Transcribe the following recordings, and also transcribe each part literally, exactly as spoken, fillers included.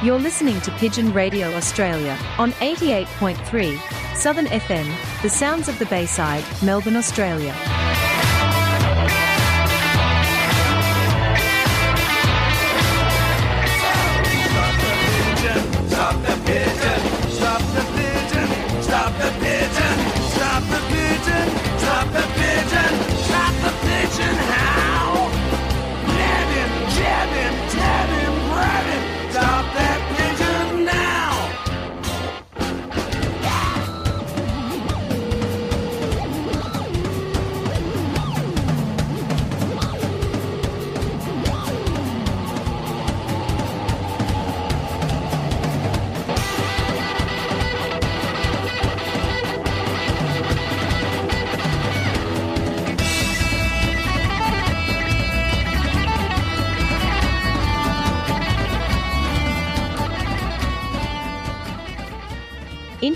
You're listening to Pigeon Radio Australia on eighty-eight point three Southern F M, the sounds of the Bayside, Melbourne, Australia. Stop the pigeon, stop the pigeon, stop the pigeon, stop the pigeon, stop the pigeon, stop the pigeon, how? Nab him, jab him, tab him, grab him, stop that pigeon now!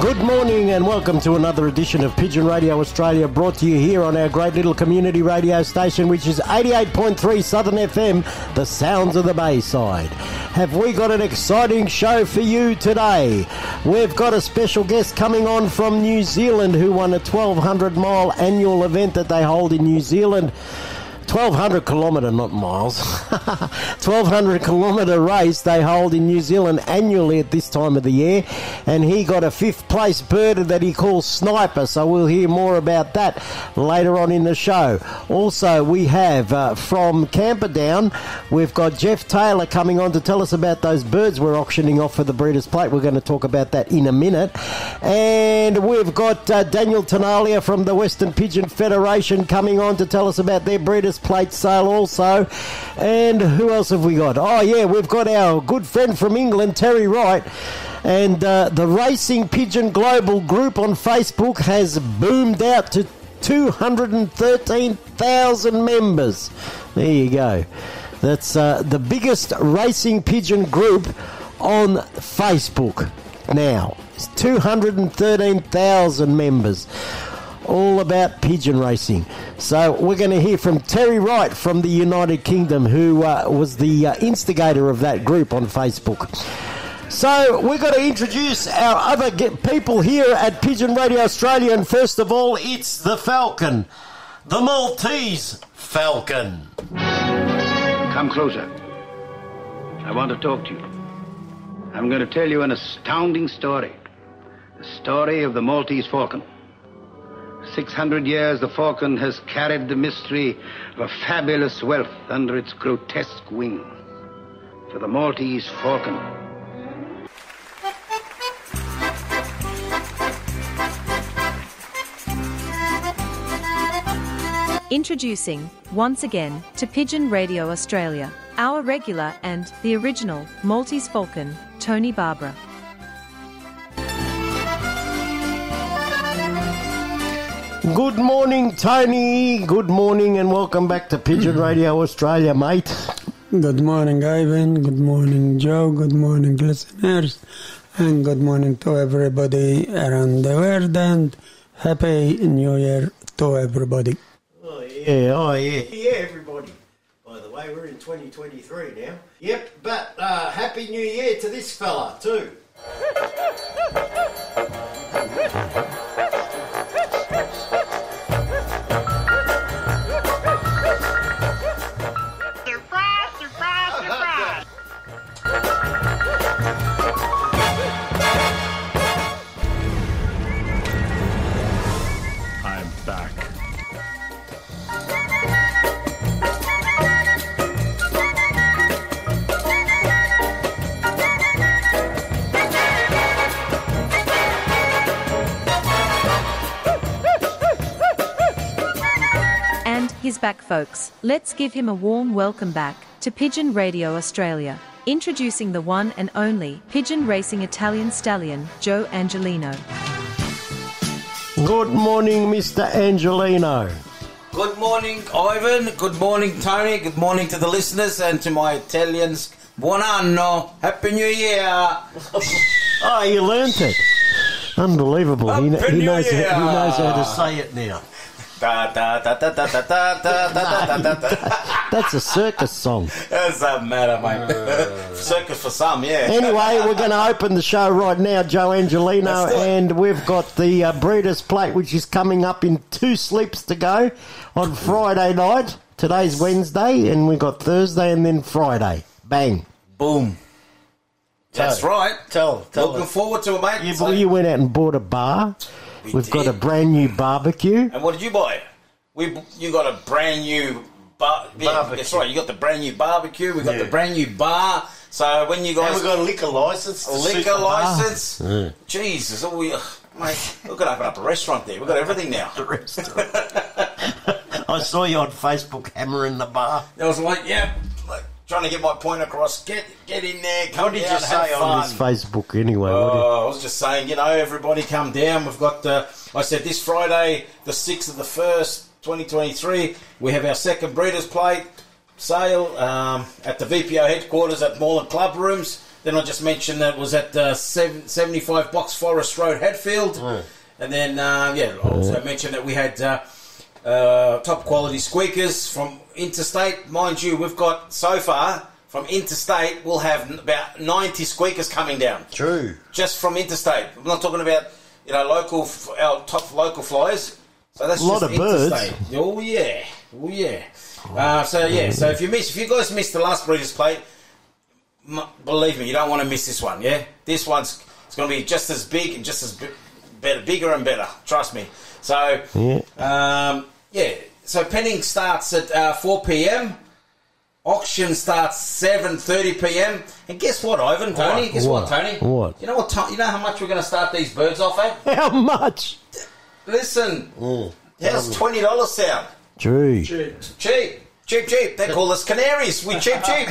Good morning and welcome to another edition of Pigeon Radio Australia, brought to you here on our great little community radio station, which is eighty-eight point three Southern F M, the sounds of the Bayside. Have we got an exciting show for you today? We've got a special guest coming on from New Zealand who won a twelve hundred mile annual event that they hold in New Zealand. twelve hundred kilometre, not miles. twelve hundred kilometre race they hold in New Zealand annually at this time of the year. And he got a fifth place bird that he calls Sniper. So we'll hear more about that later on in the show. Also, we have uh, from Camperdown, we've got Jack Taylor coming on to tell us about those birds we're auctioning off for the Breeders' Plate. We're going to talk about that in a minute. And we've got uh, Daniel Tenaglia from the Western Pigeon Federation coming on to tell us about their Breeders' Plate sale also. And who else have we got? Oh yeah, we've got our good friend from England, Terry Wright, and uh, the Racing Pigeon Global group on Facebook has boomed out to two hundred thirteen thousand members. There you go. That's uh, the biggest racing pigeon group on Facebook now. It's two hundred thirteen thousand members, all about pigeon racing. So we're going to hear from Terry Wright from the United Kingdom, who uh, was the uh, instigator of that group on Facebook. So we're going to introduce our other get people here at Pigeon Radio Australia, and first of all, it's the Falcon, the Maltese Falcon. Come closer. I want to talk to you. I'm going to tell you an astounding story, the story of the Maltese Falcon. Six hundred years the falcon has carried the mystery of a fabulous wealth under its grotesque wing. For the Maltese falcon. Introducing, once again, to Pigeon Radio Australia, our regular and the original Maltese falcon, Tony Barbera. Good morning, Tony. Good morning and welcome back to Pigeon Radio Australia, mate. Good morning, Ivan. Good morning, Joe. Good morning, listeners. And good morning to everybody around the world, and Happy New Year to everybody. Oh, yeah. Oh, yeah. Yeah, everybody. By the way, we're in twenty twenty-three now. Yep, but uh, Happy New Year to this fella, too. He's back, folks. Let's give him a warm welcome back to Pigeon Radio Australia. Introducing the one and only Pigeon Racing Italian stallion, Joe Angelino. Good morning, Mister Angelino. Good morning, Ivan. Good morning, Tony. Good morning to the listeners and to my Italians. Buon anno. Happy New Year. Oh, you learnt it. Unbelievable. He, he, knows, he knows how to say it now. That's a circus song. It doesn't matter, mate. Circus for some, yeah. Anyway, we're going to open the show right now, Joe Angelino, and we've got the uh, Breeders' Plate, which is coming up in two sleeps to go on Friday night. Today's Wednesday, and we've got Thursday and then Friday. Bang. Boom. That's so, right. Tell, tell Looking us. forward to it, mate. You, so, you went out and bought a bar. We We've did. got a brand new barbecue. And what did you buy? We You got a brand new bar, yeah, barbecue. That's right. You got the brand new barbecue. We got yeah. the brand new bar. So when you guys... And we got a liquor license. A liquor license. Yeah. Jesus. Oh, we, mate, we're going to open up a restaurant there. We've got everything now. The restaurant. I saw you on Facebook hammering the bar. I was like, yeah, like, trying to get my point across. Get get in there. Come what did down, you say on his Facebook anyway? Oh, what you... I was just saying, you know, everybody come down. We've got, uh, I said, this Friday, the sixth of the first, twenty twenty-three, we have our second Breeders' Plate sale um, at the V P O headquarters at Mall and Club Rooms. Then I just mentioned that it was at uh, seven, seventy-five Box Forest Road, Hatfield. Mm. And then, uh, yeah, I also mm. mentioned that we had... Uh, Uh, top quality squeakers from interstate. Mind you, we've got so far from interstate, we'll have n- about ninety squeakers coming down. True. Just from interstate. I'm not talking about, you know, local, f- our top local flyers. So that's a lot just of interstate. Birds. Oh yeah, oh yeah. Uh, so yeah, so if you miss, if you guys missed the last Breeders' Plate, m- believe me, you don't want to miss this one. Yeah, this one's it's going to be just as big and just as b- better, bigger and better. Trust me. So. Yeah. Um, Yeah, so penning starts at uh, four p.m. Auction starts seven thirty p.m. And guess what, Ivan, Tony? What? Guess what, what Tony? What? You know what? T- you know how much we're going to start these birds off at? How much? D- listen, mm, how's twenty dollars sound? Cheap. Cheap, cheap, cheap. cheap. They call us canaries. We cheap, cheap.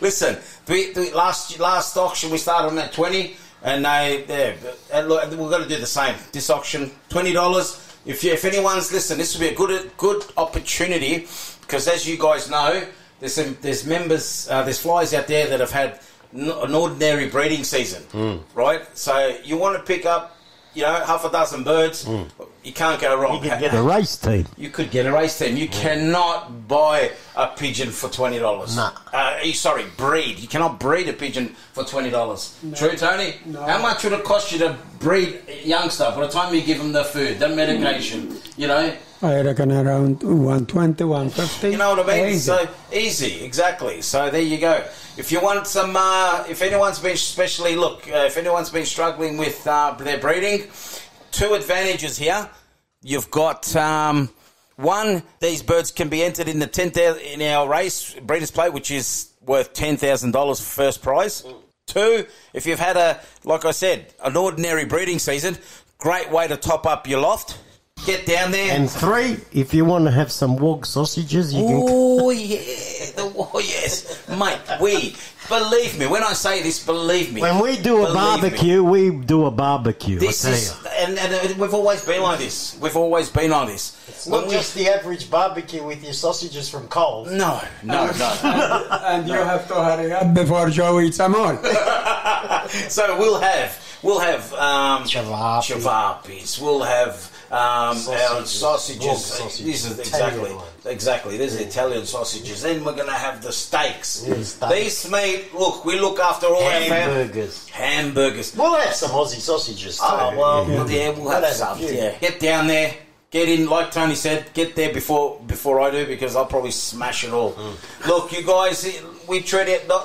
Listen, the, the last last auction we started on at twenty dollars, and they yeah, and look, we're going to do the same. This auction, twenty dollars. If you, if anyone's listening, this will be a good good opportunity because, as you guys know, there's some, there's members, uh, there's flies out there that have had n- an ordinary breeding season, mm. right? So you want to pick up, you know, half a dozen birds. Mm. You can't go wrong. You could get a race team. You could get a race team. You mm. cannot buy a pigeon for twenty dollars. No. Nah. Uh, sorry, breed. You cannot breed a pigeon for twenty dollars. No. True, Tony? No. How much would it cost you to breed young stuff by the time you give them the food, the medication, mm. you know? I reckon around one twenty, one fifty. You know what I mean? Easy. So easy, exactly. So there you go. If you want some, uh, if anyone's been, especially, look, uh, if anyone's been struggling with uh, their breeding, two advantages here. You've got um, one, these birds can be entered in the ten thousand in our race Breeders' Plate, which is worth ten thousand dollars for first prize. Mm. Two, if you've had a, like I said, an ordinary breeding season, great way to top up your loft. Get down there. And three, if you want to have some wog sausages, you can. Oh yeah, the, oh yes, mate. We believe me when I say this. Believe me. When we do a barbecue, me. we do a barbecue. This I tell is, you. And, and we've always been like this. We've always been like this. It's when not we, just the average barbecue with your sausages from Coles. No, no, no. no. And you no. have to hurry up before Joe eats them all. So we'll have we'll have um, chavapis. We'll have. Um, sausages. Our sausages, Wolf sausages. These are exactly, Italian exactly. These yeah. are Italian sausages. Then we're gonna have the steaks. Yeah, steak. These meat. Look, we look after all hamburgers. Our hamburgers. We'll have some Aussie sausages too. Oh well, yeah, yeah we'll have some. Yeah, get down there, get in. Like Tony said, get there before before I do because I'll probably smash it all. Mm. Look, you guys, we treat it not.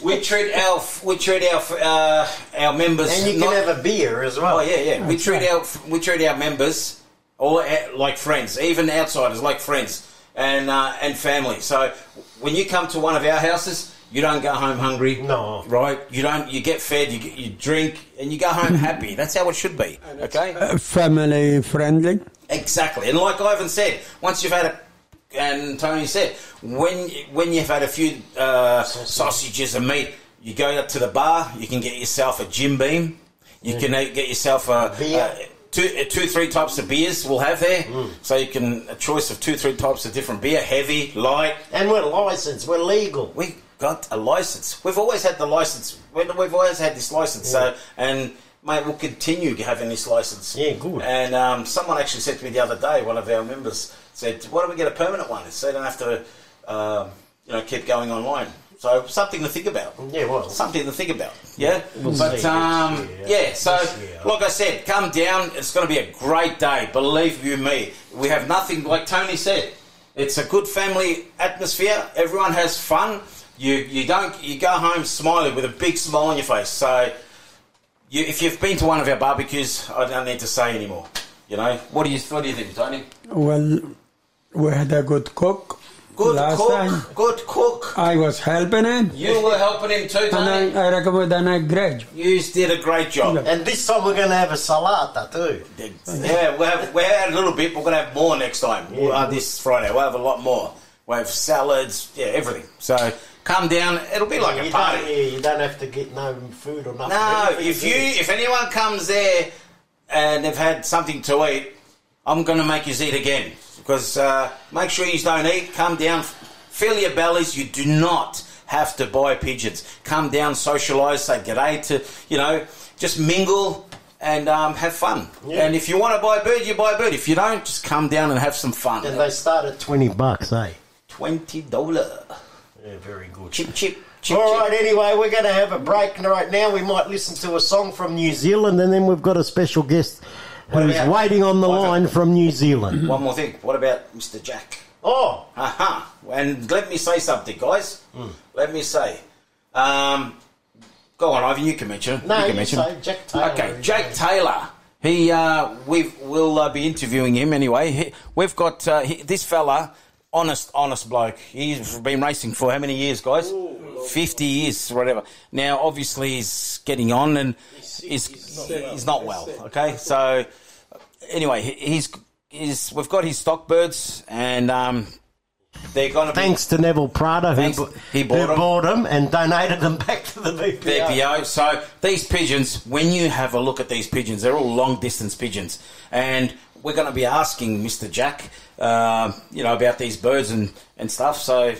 We treat our we treat our uh, our members, and you can not, have a beer as well. Oh yeah, yeah. We treat our we treat our members all like friends, even outsiders like friends and uh, and family. So when you come to one of our houses, you don't go home hungry. No, right? You don't. You get fed, you you drink, and you go home happy. That's how it should be. Okay, uh, family friendly. Exactly, and like Ivan said, once you've had a. And Tony said, when when you've had a few uh, sausages and meat, you go up to the bar. You can get yourself a Jim Beam. You mm. can get yourself a, a two, two, three types of beers. We'll have there, mm. so you can a choice of two, three types of different beer, heavy, light. And we're licensed. We're legal. We got a license. We've always had the license. We've always had this license. Yeah. So and. Mate, we'll continue having this licence. Yeah, good. And um, someone actually said to me the other day, one of our members said, why don't we get a permanent one? So you don't have to, um, you know, keep going online. So something to think about. Yeah, well. Something to think about, yeah? We'll but, um, yeah, yeah, so like I said, come down. It's going to be a great day, believe you me. We have nothing, like Tony said, it's a good family atmosphere. Everyone has fun. You, you don't, you go home smiling with a big smile on your face. So... You, if you've been to one of our barbecues, I don't need to say anymore. You know, what do you what do you think, Tony? Well, we had a good cook. Good last cook. Time. Good cook. I was helping him. You were helping him too, Tony. And I, I recommend and I great. You did a great job. Yeah. And this time we're going to have a salata too. Yeah, we have we had a little bit. We're going to have more next time. Yeah. We'll, uh, this Friday we'll have a lot more. We have salads, yeah, everything. So. Come down. It'll be like yeah, a party. Yeah, you don't have to get no food or nothing. No, if you if anyone comes there and they've had something to eat, I'm going to make you eat again. Because uh, make sure you don't eat. Come down, fill your bellies. You do not have to buy pigeons. Come down, socialise, say g'day to, you know, just mingle and um, have fun. Yeah. And if you want to buy a bird, you buy a bird. If you don't, just come down and have some fun. And they start at twenty bucks, eh? Twenty dollar. Yeah, very good. Chip, chip, chip. All right, chip. Anyway, we're going to have a break right now. We might listen to a song from New Zealand, and then we've got a special guest who's waiting on the Ivan? line from New Zealand. One more thing. What about Mister Jack? Oh. Aha. Uh-huh. And let me say something, guys. Mm. Let me say. Um, go on, Ivan, you can mention it. No, you can you mention say it. Jack Taylor. Okay, Jack Taylor. He, uh, we've, we'll uh, be interviewing him anyway. He, we've got uh, he, this fella... Honest, honest bloke. He's been racing for how many years, guys? Ooh, fifty years, whatever. Now, obviously, he's getting on and he's, he's, he's, not, he's not well, okay? So, anyway, he's, he's we've got his stock birds and um, they're going to be... Thanks to Neville Prada thanks, who, he bought, who them. bought them and donated them back to the V P O. V P O. So, these pigeons, when you have a look at these pigeons, they're all long-distance pigeons and... We're going to be asking Mister Jack, uh, you know, about these birds and, and stuff. So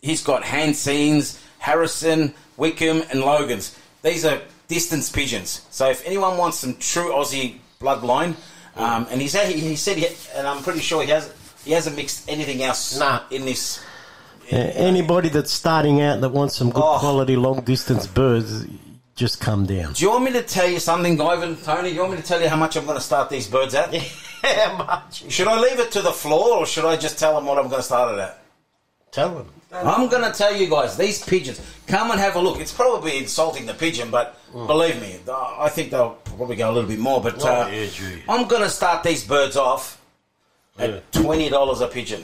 he's got Hanseen's, Harrison, Wickham and Logan's. These are distance pigeons. So if anyone wants some true Aussie bloodline, um, and he's, he said, he, and I'm pretty sure he hasn't, he hasn't mixed anything else nah. in this. In, yeah, anybody that's starting out that wants some good oh. quality long-distance birds... Just come down. Do you want me to tell you something, Ivan, Tony? Do you want me to tell you how much I'm going to start these birds at? Yeah, how much? Should I leave it to the floor or should I just tell them what I'm going to start it at? Tell them. I'm going to tell you guys, these pigeons, come and have a look. It's probably insulting the pigeon, but mm. believe me, I think they'll probably go a little bit more. But oh, uh, yeah, I'm going to start these birds off at yeah. twenty dollars a pigeon.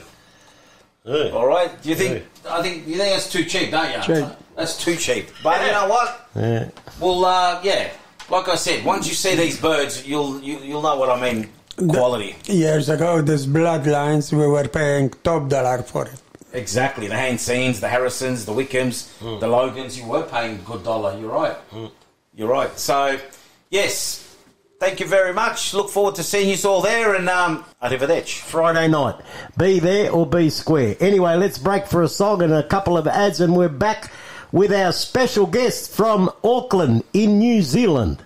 Yeah. All right? Do you think, yeah. I think, you think that's too cheap, don't you? Cheap. That's too cheap. But yeah. you know what? Yeah. Well, uh, yeah. Like I said, once you see these birds, you'll you, you'll know what I mean. Quality. The, years ago, these bloodlines, we were paying top dollar for it. Exactly. The Hanseens, the Harrisons, the Wickhams, mm. the Logans, you were paying good dollar. You're right. Mm. You're right. So, yes. Thank you very much. Look forward to seeing you all there and um, arrivederci. Friday night. Be there or be square. Anyway, let's break for a song and a couple of ads and we're back with our special guest from Auckland in New Zealand.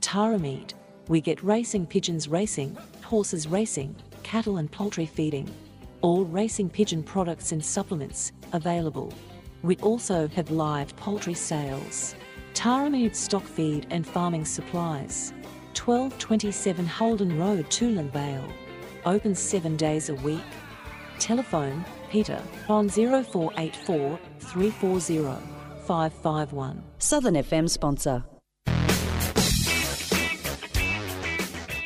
Taramid. We get racing pigeons racing, horses racing, cattle and poultry feeding. All racing pigeon products and supplements available. We also have live poultry sales, Taramid stock feed and farming supplies, twelve twenty-seven Holden Road, Tulin Vale. Open seven days a week. Telephone, Peter, on zero four eight four, three four zero, five five one. Southern F M sponsor.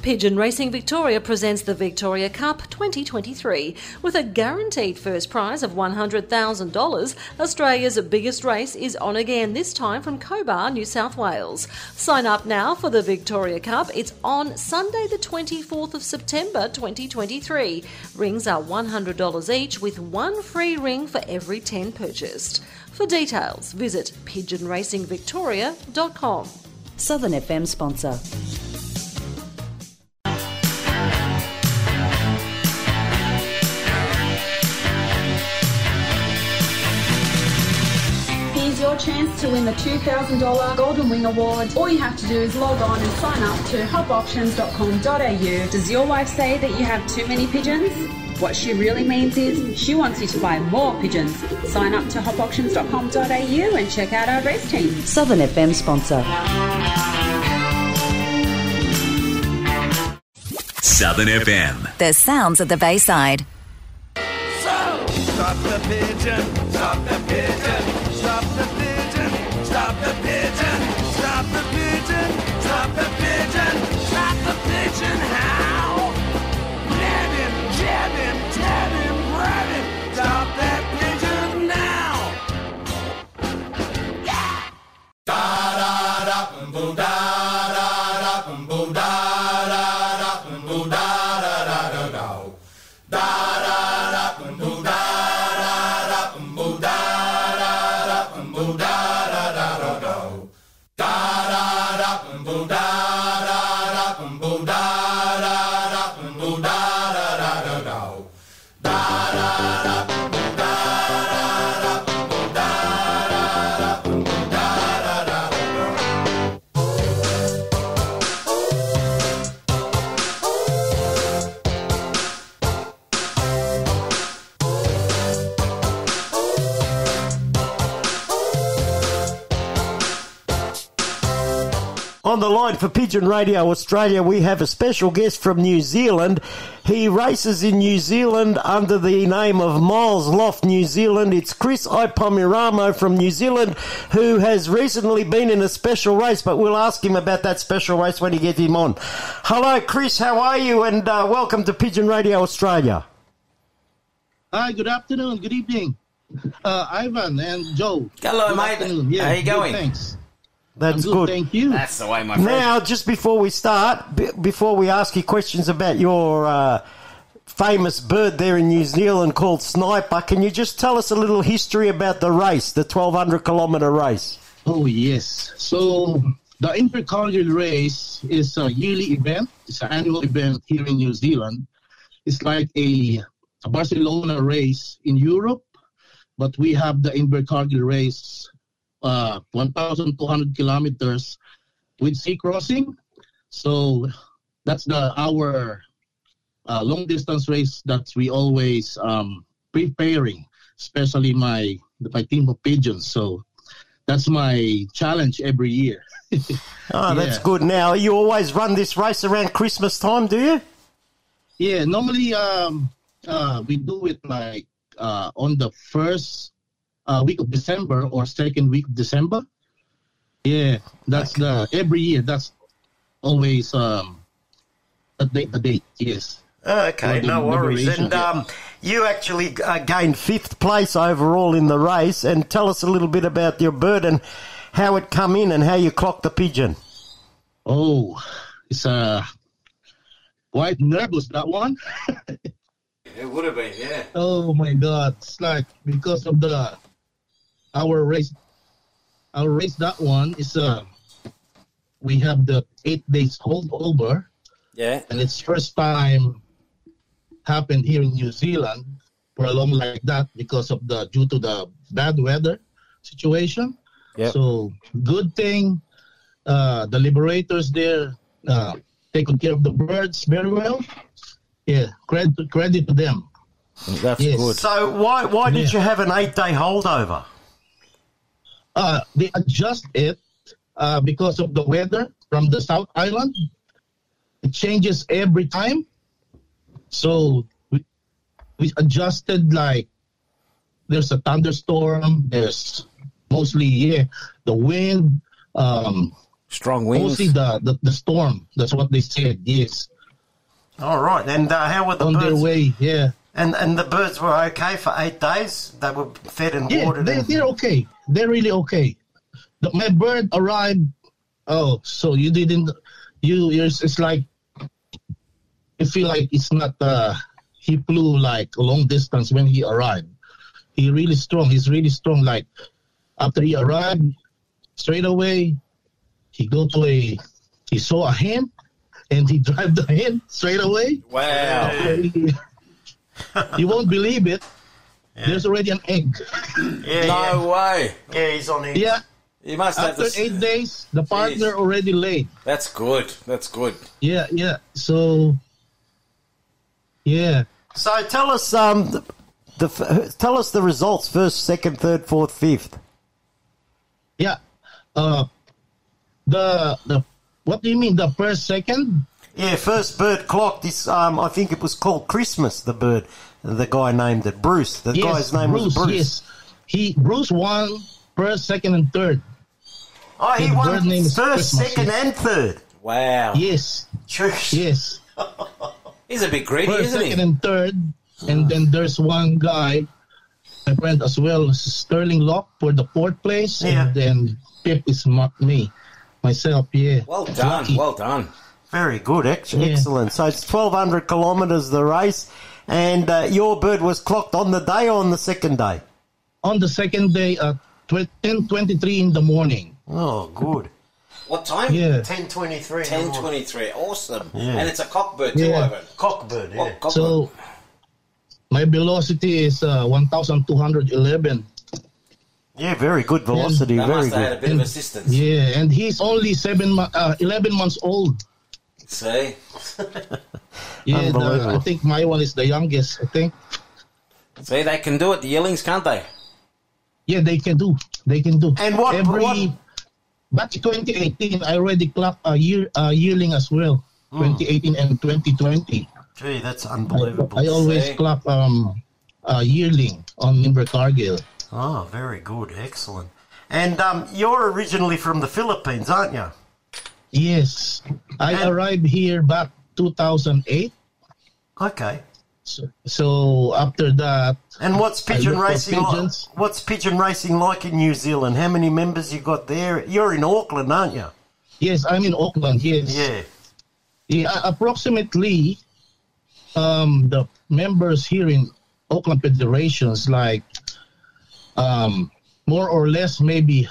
Pigeon Racing Victoria presents the Victoria Cup twenty twenty-three. With a guaranteed first prize of one hundred thousand dollars, Australia's biggest race is on again, this time from Cobar, New South Wales. Sign up now for the Victoria Cup. It's on Sunday the twenty-fourth of September twenty twenty-three. Rings are one hundred dollars each, with one free ring for every ten purchased. For details, visit pigeon racing victoria dot com. Southern F M sponsor. Chance to win the two thousand dollars Golden Wing Award. All you have to do is log on and sign up to hop options dot com dot a u. Does your wife say that you have too many pigeons? What she really means is she wants you to buy more pigeons. Sign up to hop options dot com dot a u and check out our race team. Southern F M sponsor. Southern F M. The sounds of the Bayside. So, stop the pigeon, stop the pigeon, stop the pigeon. Stop the pigeon, stop the pigeon, stop the pigeon, stop the pigeon, how? Nab him, jab him, tab him, grab him, stop that pigeon now! Yeah! On the line for Pigeon Radio Australia, we have a special guest from New Zealand. He races in New Zealand under the name of Miles Loft New Zealand. It's Chris Ipomiramo from New Zealand, who has recently been in a special race, but we'll ask him about that special race when he gets him on. Hello, Chris. How are you? And uh, welcome to Pigeon Radio Australia. Hi, good afternoon, good evening. Uh, Ivan and Joe. Hello, good mate. Yeah, how are you going? Good, thanks. That's good, good. Thank you. That's the way, my friend. Now, just before we start, b- before we ask you questions about your uh, famous bird there in New Zealand called Sniper, can you just tell us a little history about the race, the twelve hundred kilometre race? Oh, yes. So the Invercargill race is a yearly event. It's an annual event here in New Zealand. It's like a, a Barcelona race in Europe, but we have the Invercargill race Uh, twelve hundred kilometers with sea crossing. So that's the our uh, long distance race that we always um, preparing, especially my my team of pigeons. So that's my challenge every year. Oh, that's yeah. Good. Now, you always run this race around Christmas time, do you? Yeah, normally um, uh, we do it like uh, on the first Uh, week of December or second week of December. Yeah, that's the every year. That's always um, a date. A date, yes. Okay, no worries. And um, you actually uh, gained fifth place overall in the race. And tell us a little bit about your bird and how it come in and how you clocked the pigeon. Oh, it's uh, quite nervous, that one. It would have been, yeah. Oh my God! It's like because of the our race, our race that one is uh, we have the eight days holdover. Yeah, and it's first time happened here in New Zealand for a long like that because of the due to the bad weather situation. Yep. So good thing uh, the liberators there uh, taking care of the birds very well. Yeah, credit credit to them. That's yes. good. So why why did yeah. you have an eight day holdover? Uh, they adjust it uh, because of the weather from the South Island. It changes every time, so we, we adjusted. Like there's a thunderstorm. There's mostly yeah the wind, um, strong winds. Mostly the, the the storm. That's what they said. Yes. All right, and uh, how were the on birds? Their way? Yeah, and and the birds were okay for eight days. They were fed and yeah, watered. They, and... they're okay. They're really okay. The, my bird arrived. Oh, so you didn't. You it's, it's like you feel like it's not. Uh, he flew like a long distance when he arrived. He really strong. He's really strong. Like after he arrived, straight away he go to a. He saw a hen. And he drive the hen straight away. Wow. You won't believe it. Yeah. There's already an egg. Yeah, no yeah. way. Yeah, he's on it. Yeah. He must After have the... eight days, the partner Jeez. already laid. That's good. That's good. Yeah, yeah. So, yeah. So tell us, um, the, the tell us the results: first, second, third, fourth, fifth. Yeah. Uh, the the. What do you mean, the first, second? Yeah, first bird clocked. This, um, I think it was called Christmas, the bird. The guy named it Bruce. The yes, guy's name Bruce, was Bruce. Yes, he Bruce won first, second, and third. Oh, he won bird name first, second, yes. and third. Wow. Yes. Church. Yes. He's a bit greedy, first, isn't he? First, second, and third. And oh. then there's one guy, my friend as well, Sterling Locke for the fourth place. Yeah. And then fifth is me. Myself, yeah. Well done, Lucky. well done. Very good, actually. Yeah. Excellent. So it's twelve hundred kilometres, the race, and uh, your bird was clocked on the day or on the second day? On the second day at ten twenty-three in the morning. Oh, good. What time? Yeah. ten twenty-three. ten twenty-three, awesome. Yeah. And it's a cockbird, too, yeah. Ivan. Cockbird, yeah. Cock, cockbird. So my velocity is uh, one thousand two hundred eleven. Yeah, very good velocity. That very must have good. Had a bit and, of assistance. Yeah, and he's only seven, uh, eleven months old. See, yeah, the, I think my one is the youngest. I think. See, they can do it. The yearlings, can't they? Yeah, they can do. They can do. And what? Every, what? Back in twenty eighteen, I already clocked a year, a yearling as well. Mm. twenty eighteen and twenty twenty. Gee, that's unbelievable. I, I always See? clock um, a yearling on Invercargill. Oh, very good. Excellent. And um, you're originally from the Philippines, aren't you? Yes. I and... arrived here back two thousand eight. Okay. So, so after that... And what's pigeon racing like? What's pigeon racing like in New Zealand? How many members you got there? You're in Auckland, aren't you? Yes, I'm in Auckland, yes. Yeah. Yeah, approximately um, the members here in Auckland Federations, like... Um, more or less, maybe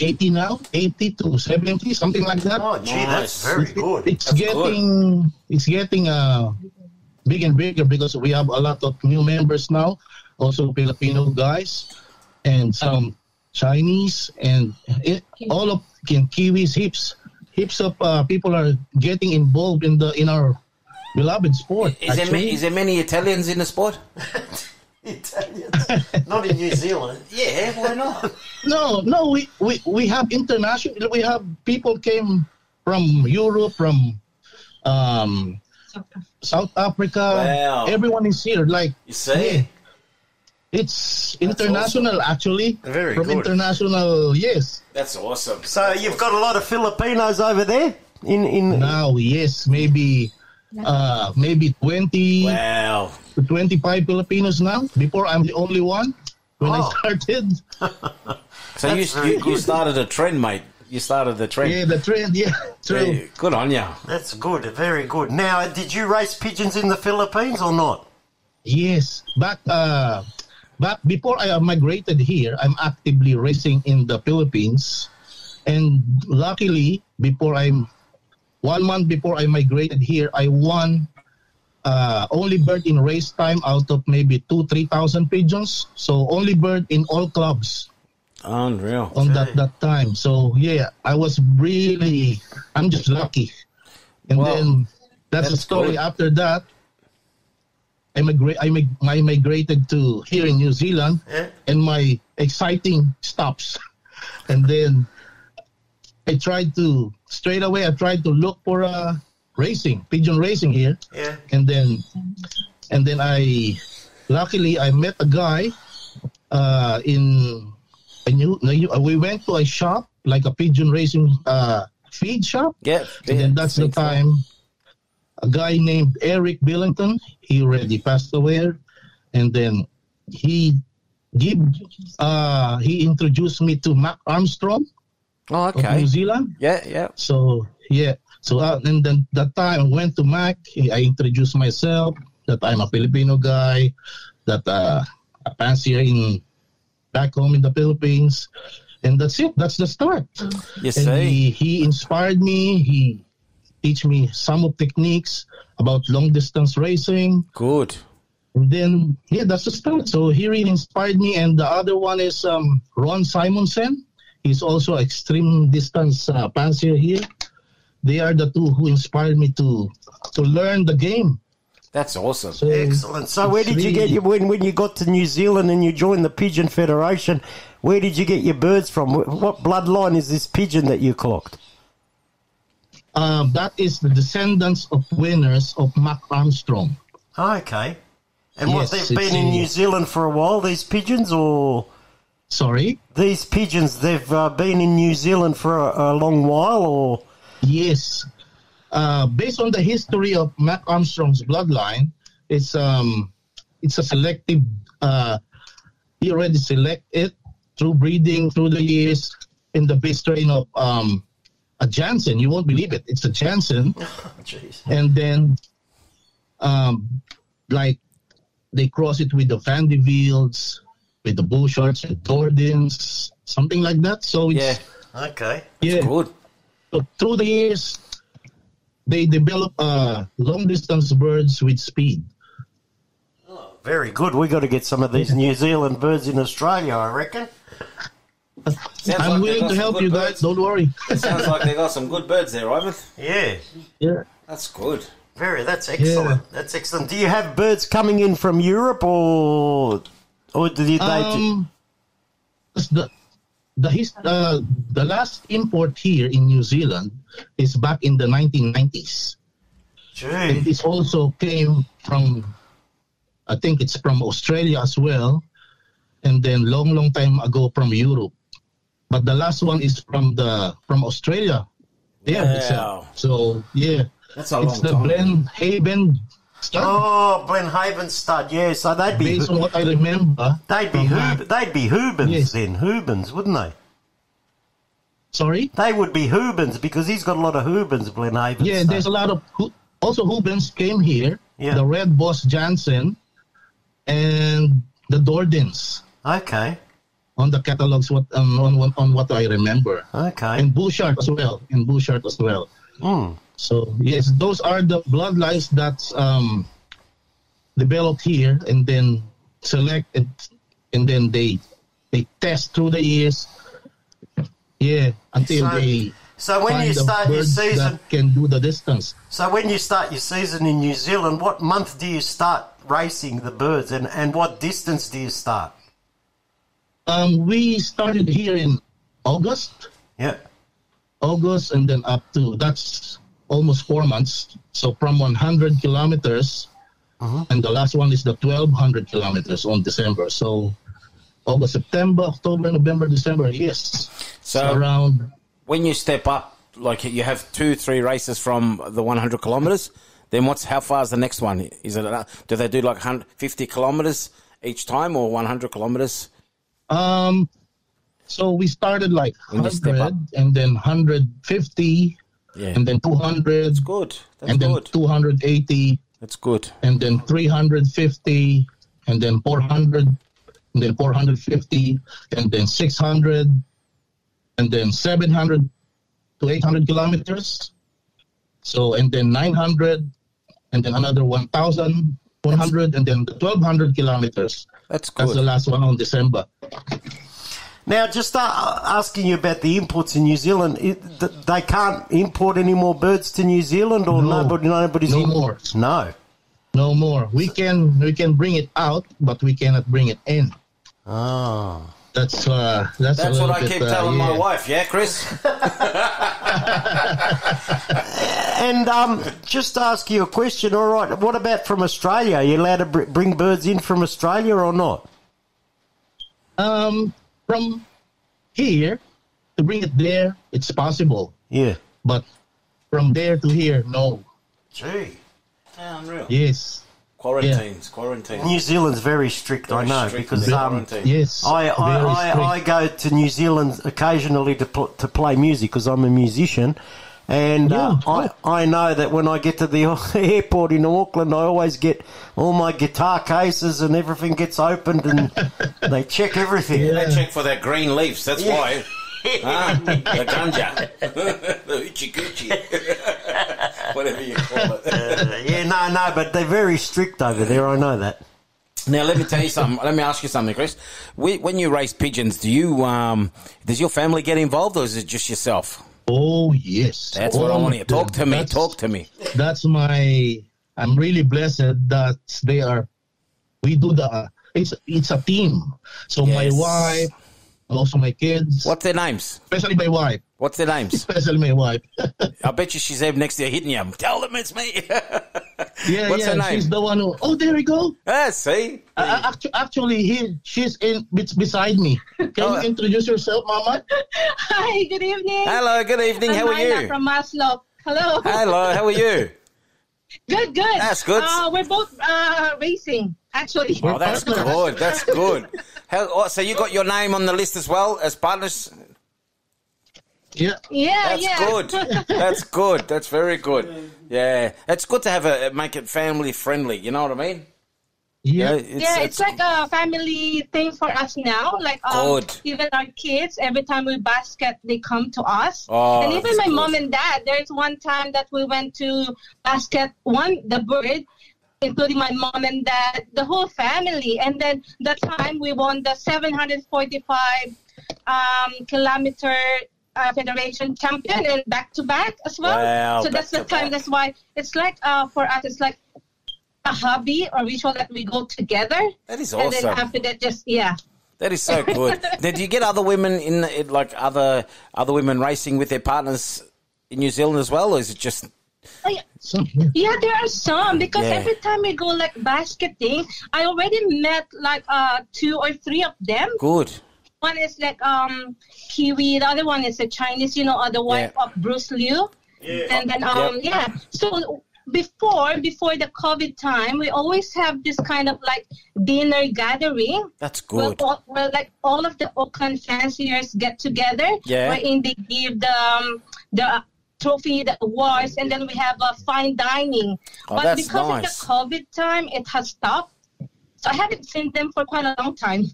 eighty now, eighty to seventy, something like that. Oh, gee, that's very good. It's that's getting, good. it's getting uh, big and bigger because we have a lot of new members now, also Filipino guys, and some Chinese, and it, all of Kiwis, heaps, heaps of uh, people are getting involved in the in our beloved sport. Is, there, is there many Italians in the sport? Italians, not in New Zealand. Yeah, why not? No, no, we, we, we have international. We have people came from Europe, from um, South Africa. Wow. Everyone is here. Like you say, yeah, it's That's international. Awesome. Actually, very from good. international. Yes, That's awesome. So That's you've awesome. got a lot of Filipinos over there in in now. Yes, maybe. Uh, maybe twenty, wow. twenty-five Filipinos now. Before, I'm the only one when oh. I started. So you, you, you started a trend, mate. You started the trend. Yeah, the trend, yeah. True. Yeah, good on you. That's good, very good. Now, did you race pigeons in the Philippines or not? Yes, back uh, back before I migrated here, I'm actively racing in the Philippines, and luckily, before I'm one month before I migrated here, I won uh, only bird in race time out of maybe two, three thousand pigeons. So only bird in all clubs. Unreal. On that, that time. So yeah, I was really, I'm just lucky. And well, then that's, that's the story. Cool. After that, I, migra- I, mig- I migrated to here in New Zealand, yeah. And my exciting stops. And then I tried to, straight away, I tried to look for uh, racing, pigeon racing here. Yeah. And then, and then I, luckily I met a guy uh, in, I knew, we went to a shop, like a pigeon racing uh, feed shop. Yeah. And then that's the time. So. A guy named Eric Billington, he already passed away, and then he give, uh, he introduced me to Mac Armstrong. Oh, okay. Of New Zealand. Yeah, yeah. So yeah, so uh, and then that time I went to Mac. I introduced myself that I'm a Filipino guy, that uh, I fancy in back home in the Philippines, and that's it. That's the start. Yes, and he, he inspired me. He teach me some of techniques about long distance racing. Good. And then, yeah, that's the start. So he really inspired me. And the other one is um, Ron Simonsen. He's also an extreme distance uh, fancier here. They are the two who inspired me to to learn the game. That's awesome. So, excellent. So where did really, you get your, when, when you got to New Zealand and you joined the Pigeon Federation, where did you get your birds from? What bloodline is this pigeon that you clocked? Uh, that is the descendants of winners of Mac Armstrong. Oh, okay. And yes, what, they've been in New Zealand for a while, these pigeons, or? Sorry? These pigeons, they've uh, been in New Zealand for a, a long while, or? Yes. Uh, based on the history of Mac Armstrong's bloodline, it's um, it's a selective, uh, he already selected through breeding through the years in the base strain of um. A Jansen, you won't believe it. It's a Jansen. Oh, and then, um, like, they cross it with the Van de Wilds, with the Bouchards and Dordins, something like that. So it's... Yeah, okay. That's yeah. Good. So through the years, they develop uh, long-distance birds with speed. Oh, very good. We've got to get some of these New Zealand birds in Australia, I reckon. Sounds I'm like willing to help you birds. guys, don't worry. It sounds like they got some good birds there, Ivan. Yeah. Yeah. That's good. Very, that's excellent. Yeah. That's excellent. Do you have birds coming in from Europe or or did you, um, they do? The, the, his, uh, the last import here in New Zealand is back in the nineteen nineties. Gee. And this also came from, I think it's from Australia as well, and then long, long time ago from Europe. But the last one is from the from Australia. There wow. itself. So, yeah. That's a long it's the time. Blenhaven Stud. Oh, Blenhaven Stud, yeah. So they'd be... Based on what I remember... They'd be, Hub- they'd be Hubbens yes. then. Hubbens, wouldn't they? Sorry? They would be Hubbens because he's got a lot of Hubbens, Blenhaven Yeah, Stud. There's a lot of... Also, Hubbens came here. Yeah. The Red Boss Jansen and the Dordins. Okay. On the catalogs, what um, on, on on what I remember. Okay. And Bouchard as well. And Bouchard as well. Mm. So yes, those are the bloodlines that's um, developed here, and then select and and then they they test through the years. Yeah, until so, they. So when find you start your season, that can do the distance. So when you start your season in New Zealand, what month do you start racing the birds, and, and what distance do you start? Um, we started here in August. Yeah. August and then up to, that's almost four months. So from one hundred kilometers, uh-huh. and the last one is the twelve hundred kilometers on December. So August, September, October, November, December, yes. So, so around... When you step up, like you have two, three races from the one hundred kilometers, then what's, how far is the next one? Is it, do they do like fifty kilometers each time or one hundred kilometers? Um, so we started like one hundred and then one hundred fifty yeah. and then two hundred. That's good. That's and good. Then two hundred eighty That's good. And then three hundred fifty, and then four hundred, and then four hundred fifty, and then six hundred, and then seven hundred to eight hundred kilometers. So, and then nine hundred, and then another one thousand one hundred, and then twelve hundred kilometers. That's good. That's the last one on December. Now, just uh, asking you about the imports in New Zealand. It, th- they can't import any more birds to New Zealand, or no, nobody, nobody's no in- more. No, no more. We can we can bring it out, but we cannot bring it in. Oh, that's uh, that's that's a what I bit, keep uh, telling yeah. my wife. Yeah, Chris. And um, just ask you a question. All right, what about from Australia? Are you allowed to br- bring birds in from Australia or not? Um. From here to bring it there, it's possible. Yeah. But from there to here, no. Gee. Yeah, unreal. Yes. Quarantines, yeah. quarantines. New Zealand's very strict, very I know, strict because um, yes, I, I, I, I go to New Zealand occasionally to, pl- to play music because I'm a musician. And yeah, uh, cool. I, I know that when I get to the airport in Auckland, I always get all my guitar cases and everything gets opened and they check everything. Yeah. They check for their green leaves, that's yeah. why. Ah, the ganja. The hoochie coochie. Whatever you call it. uh, yeah, no, no, but they're very strict over there, I know that. Now, let me tell you something. Let me ask you something, Chris. We, when you raise pigeons, do you um, does your family get involved or is it just yourself? Oh, yes. That's oh, what I want to hear. Talk to me. Talk to me. That's my... I'm really blessed that they are... We do the... It's it's a team. So yes. my wife, also my kids. What's their names? Especially my wife. What's their names? Especially my wife. I bet you she's there next to you hitting you. Tell them it's me. yeah, What's yeah, her name? She's the one who... Oh, there we go. Ah, see? Uh, actually, actually he, she's in beside me. Can oh. you introduce yourself, Mama? Hi, good evening. Hello, good evening. I'm how Maida are you? From Miles Loft. Hello. Hello, how are you? Good, good. That's good. Uh, we're both uh, racing, actually. Oh, that's good. That's good. How, oh, so you got your name on the list as well as partners? Yeah. Yeah, that's yeah. good. That's good. That's very good. Yeah. It's good to have a make it family friendly, you know what I mean? Yeah, it's, yeah, it's, it's like a family thing for us now. Like um, even our kids, every time we basket, they come to us. Oh, and even my good. mom and dad. There's one time that we went to basket one the bird, including my mom and dad, the whole family. And then that time we won the seven hundred forty-five um, kilometer uh, federation champion and back to back as well. Wow, so that's the time. Back. That's why it's like uh, for us, it's like a hobby or ritual that we go together. That is awesome. And then after that, just yeah. That is so good. Now, do you get other women in, in like other other women racing with their partners in New Zealand as well, or is it just? Oh, yeah. Some, yeah. yeah, there are some because yeah. every time we go like basketing, I already met like uh two or three of them. Good. One is like um Kiwi. The other one is a Chinese. You know, uh, the wife yeah. of Bruce Liu. Yeah. And then um yeah, yeah. so. Before, before the COVID time, we always have this kind of like dinner gathering. That's good. Where, where like all of the Auckland fanciers get together. Yeah. Wherein they give the um, the trophy, the awards, and then we have a fine dining. Oh, but that's because nice. of the COVID time, it has stopped. So I haven't seen them for quite a long time.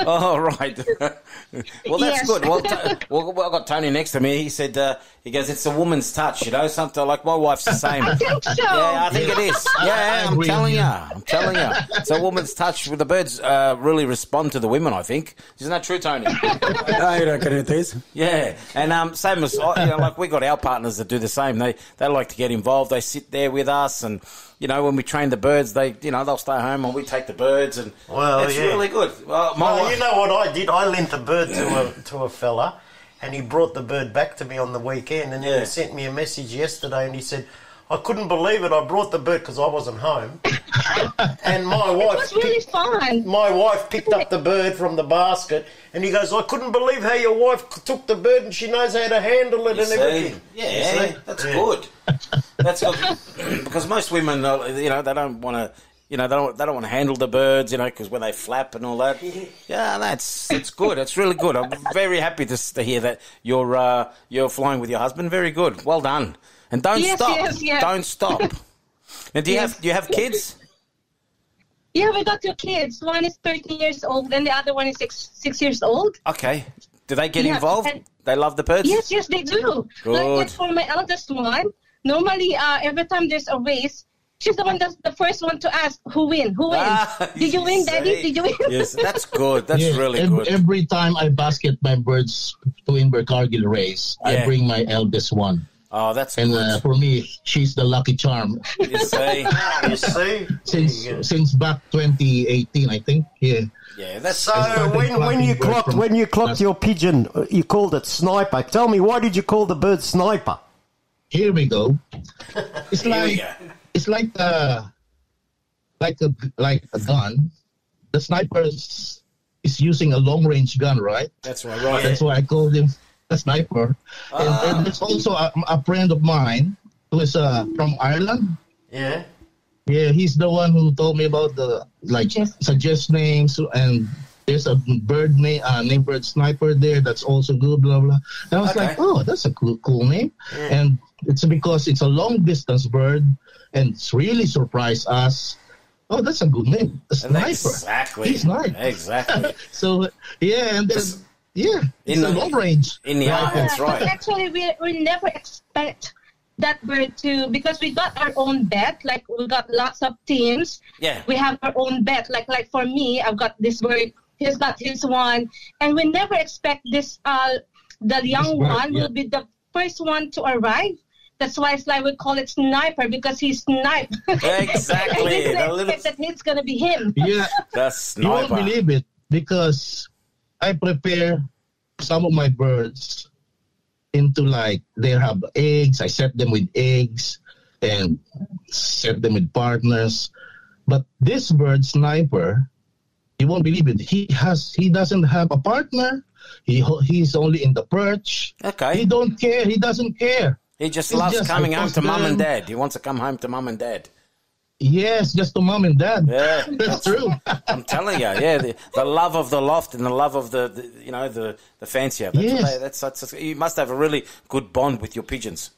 oh, right. well, that's yes. good. Well, t- well, well, I got Tony next to me. He said, uh, he goes, it's a woman's touch, you know, something like my wife's the same. I think so. Yeah, I think yeah. it is. Yeah, I'm telling you. I'm telling you. It's a woman's touch. The birds uh, really respond to the women, I think. Isn't that true, Tony? no, you don't get it, this. Yeah. And um, same as, you know, like we got our partners that do the same. They, they like to get involved. They sit there with us and, you know, when we train the birds, they, you know, they'll stay home and we take the birds, and well, it's yeah. really good. Well, my well wife... you know what I did? I lent a bird to a to a fella, and he brought the bird back to me on the weekend, and yeah. then he sent me a message yesterday, and he said, I couldn't believe it. I brought the bird because I wasn't home, and my wife. It was really picked, fun. My wife picked up the bird from the basket, and he goes, "I couldn't believe how your wife took the bird, and she knows how to handle it you and see? everything." Yeah, you see? that's yeah. good. That's good because most women, you know, they don't want to, you know, they don't, they don't want to handle the birds, you know, because when they flap and all that. Yeah, that's it's good. It's really good. I'm very happy to, to hear that you're uh, you're flying with your husband. Very good. Well done. And don't yes, stop. Yes, yes. Don't stop. And do you yes. have do you have kids? Yeah, we got two kids. One is thirteen years old, and the other one is six six years old. Okay. Do they get yeah, involved? And they love the birds? Yes, yes, they do. Good. Like for my eldest one, normally uh, every time there's a race, she's the one that's the first one to ask who win, who wins. Ah, Did you win, see. Daddy? Did you win? Yes, that's good. That's yeah, really every, good. Every time I basket my birds to Invercargill race, yeah. I bring my eldest one. Oh, that's and, good. And uh, for me, she's the lucky charm. You see? You see? Since, yeah. since back twenty eighteen, I think. Yeah. Yeah, that's so. When, when you clocked when you clocked your pigeon, you called it Sniper. Tell me, why did you call the bird Sniper? Here we go. It's like it's like the like a like a gun. The sniper is, is using a long range gun, right? That's right. Right. That's why I called him the Sniper. Ah. And, and there's also a, a friend of mine who is uh, from Ireland. Yeah. Yeah, he's the one who told me about the, like, suggest, suggest names, and there's a bird name, uh, named Bird Sniper there that's also good, blah, blah. And I was okay. like, oh, that's a cool, cool name. Yeah. And it's because it's a long-distance bird, and it's really surprised us. Oh, that's a good name, a Sniper. Exactly. He's nice. Exactly. So, yeah, and then... Just, yeah, in the long range. In the right. Islands, right. Actually, we, we never expect... that bird too, because we got our own bet. Like we got lots of teams. Yeah, we have our own bet. Like like for me, I've got this bird. He's got his one, and we never expect this. Uh, the young bird, one yeah. will be the first one to arrive. That's why it's like we call it Sniper, because he's sniped. Exactly. And I little... expect that it's gonna be him. Yeah, that's Sniper. You won't believe it, because I prepare some of my birds. Into like they have eggs, I set them with eggs and set them with partners. But this bird Sniper, you won't believe it. He has he doesn't have a partner. He he's only in the perch. Okay. He don't care. He doesn't care. He just he's loves just coming home to mom and dad. He wants to come home to mom and dad. Yes, just to mom and dad. Yeah, that's true. I'm telling you, yeah, the, the love of the loft and the love of the, the you know, the the fancier. That's yes, they, that's, that's, that's you must have a really good bond with your pigeons.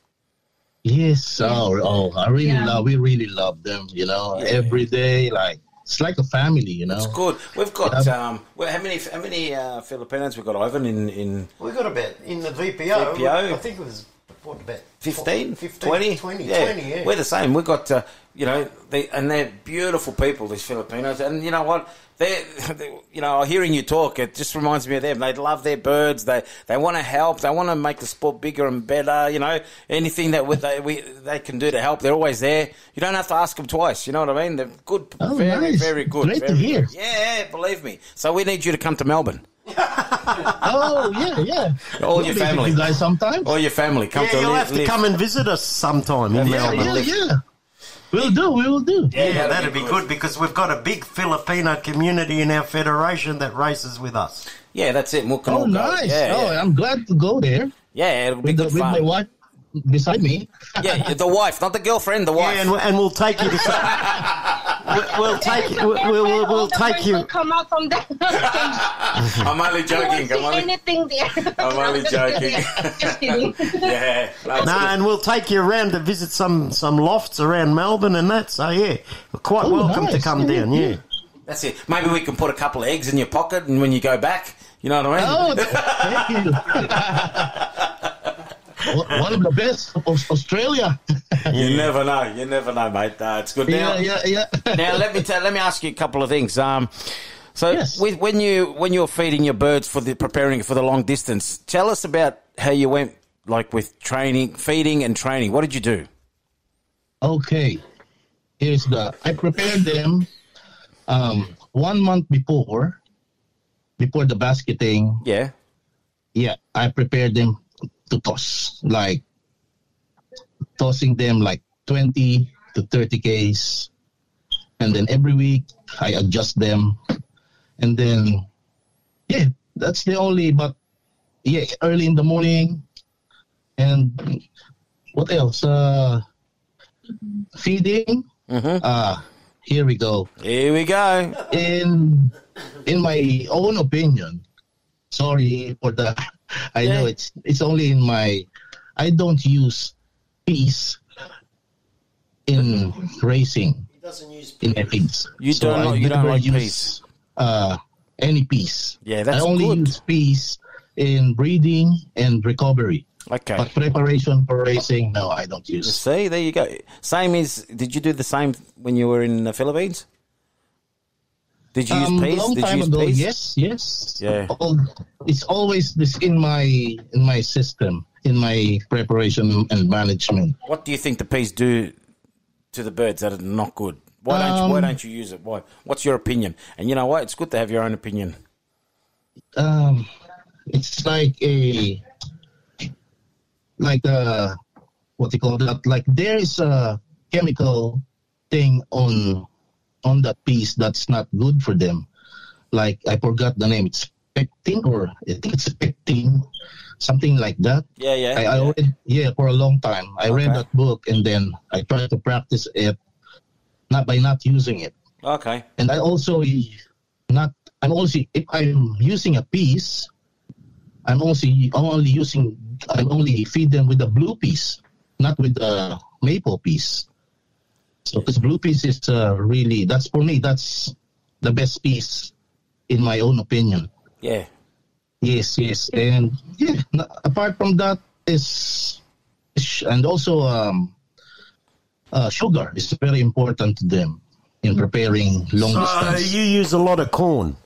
Yes, oh, oh I really yeah. love. We really love them. You know, yeah. every day, like it's like a family. You know, it's good. We've got yeah. um, well, how many how many uh, Filipinos we got? Ivan in in we got about in the V P O. V P O. I think it was. What about fifteen, twenty, yeah. twenty, yeah. We're the same. We've got, uh, you know, they, and they're beautiful people, these Filipinos. And you know what? They're, they, you know, hearing you talk, it just reminds me of them. They love their birds. They they want to help. They want to make the sport bigger and better, you know, anything that we, they, we, they can do to help. They're always there. You don't have to ask them twice, you know what I mean? They're good, oh, very, nice. very good. Great very, to hear. Good. Yeah, believe me. So we need you to come to Melbourne. Oh yeah, yeah. All your family, guys. Sometimes all your family come yeah, to. You'll li- have to live. Come and visit us sometime. Yeah, in yeah, yeah, yeah. We'll do. We will do. Yeah, yeah that'd be, be good, good because we've got a big Filipino community in our federation that races with us. Yeah, that's it. We'll oh, nice. Yeah, oh, yeah. I'm glad to go there. Yeah, it'll be with good the, with fun. My wife beside me. Yeah, the wife, not the girlfriend. The wife. Yeah, and, and we'll take you to. We'll take you. We'll, we'll, we'll take you. Come out from that. I'm only joking. I'm only, anything there. I'm only joking. Just kidding. Yeah. No, no and we'll take you around to visit some, some lofts around Melbourne and that. So yeah, we're quite oh, welcome nice. To come down. Yeah. That's it. Maybe we can put a couple of eggs in your pocket, and when you go back, you know what I mean. Oh, thank you. One of the best of Australia. You never know. You never know, mate. Uh, it's good now. Yeah, yeah, yeah. Now let me tell, let me ask you a couple of things. Um, so yes. with, when you when you're feeding your birds for the preparing for the long distance, tell us about how you went, like with training, feeding, and training. What did you do? Okay, here's the. I prepared them um, one month before, before the basketing. Yeah, yeah. I prepared them. To toss, like tossing them like twenty to thirty Ks, and then every week I adjust them, and then yeah, that's the only. But yeah, early in the morning, and what else? Uh, feeding. Mm-hmm. Uh, here we go. Here we go. In in my own opinion, sorry for the. I yeah. know it's it's only in my. I don't use peas in racing, in a piece. You so don't, I you don't like use, piece. Uh, any piece. Yeah, that's good. I only good. use piece in breeding and recovery. Okay. But preparation for racing, no, I don't use. See, there you go. Same is, did you do the same when you were in the Philippines? Did you use um, pace? Long Did time you use ago, pace? Yes, yes. Yeah. It's always this in my in my system, in my preparation and management. What do you think the pace do to the birds that are not good? Why don't um, you, why don't you use it? Why? What's your opinion? And you know what? It's good to have your own opinion. Um, it's like a like a what do you call that? Like there is a chemical thing on. on that piece that's not good for them. Like, I forgot the name. It's pectin or I think it's pectin, something like that. Yeah, yeah. I, yeah. I read, yeah, for a long time. I okay. read that book and then I tried to practice it not by not using it. Okay. And I also not, I'm also, if I'm using a piece, I'm also only using, I only feed them with the blue piece, not with the maple piece. So this blue piece is uh, really, that's for me, that's the best piece in my own opinion. Yeah. Yes, yes. And yeah, apart from that, is and also um, uh, sugar is very important to them in preparing long so distance. You use a lot of corn.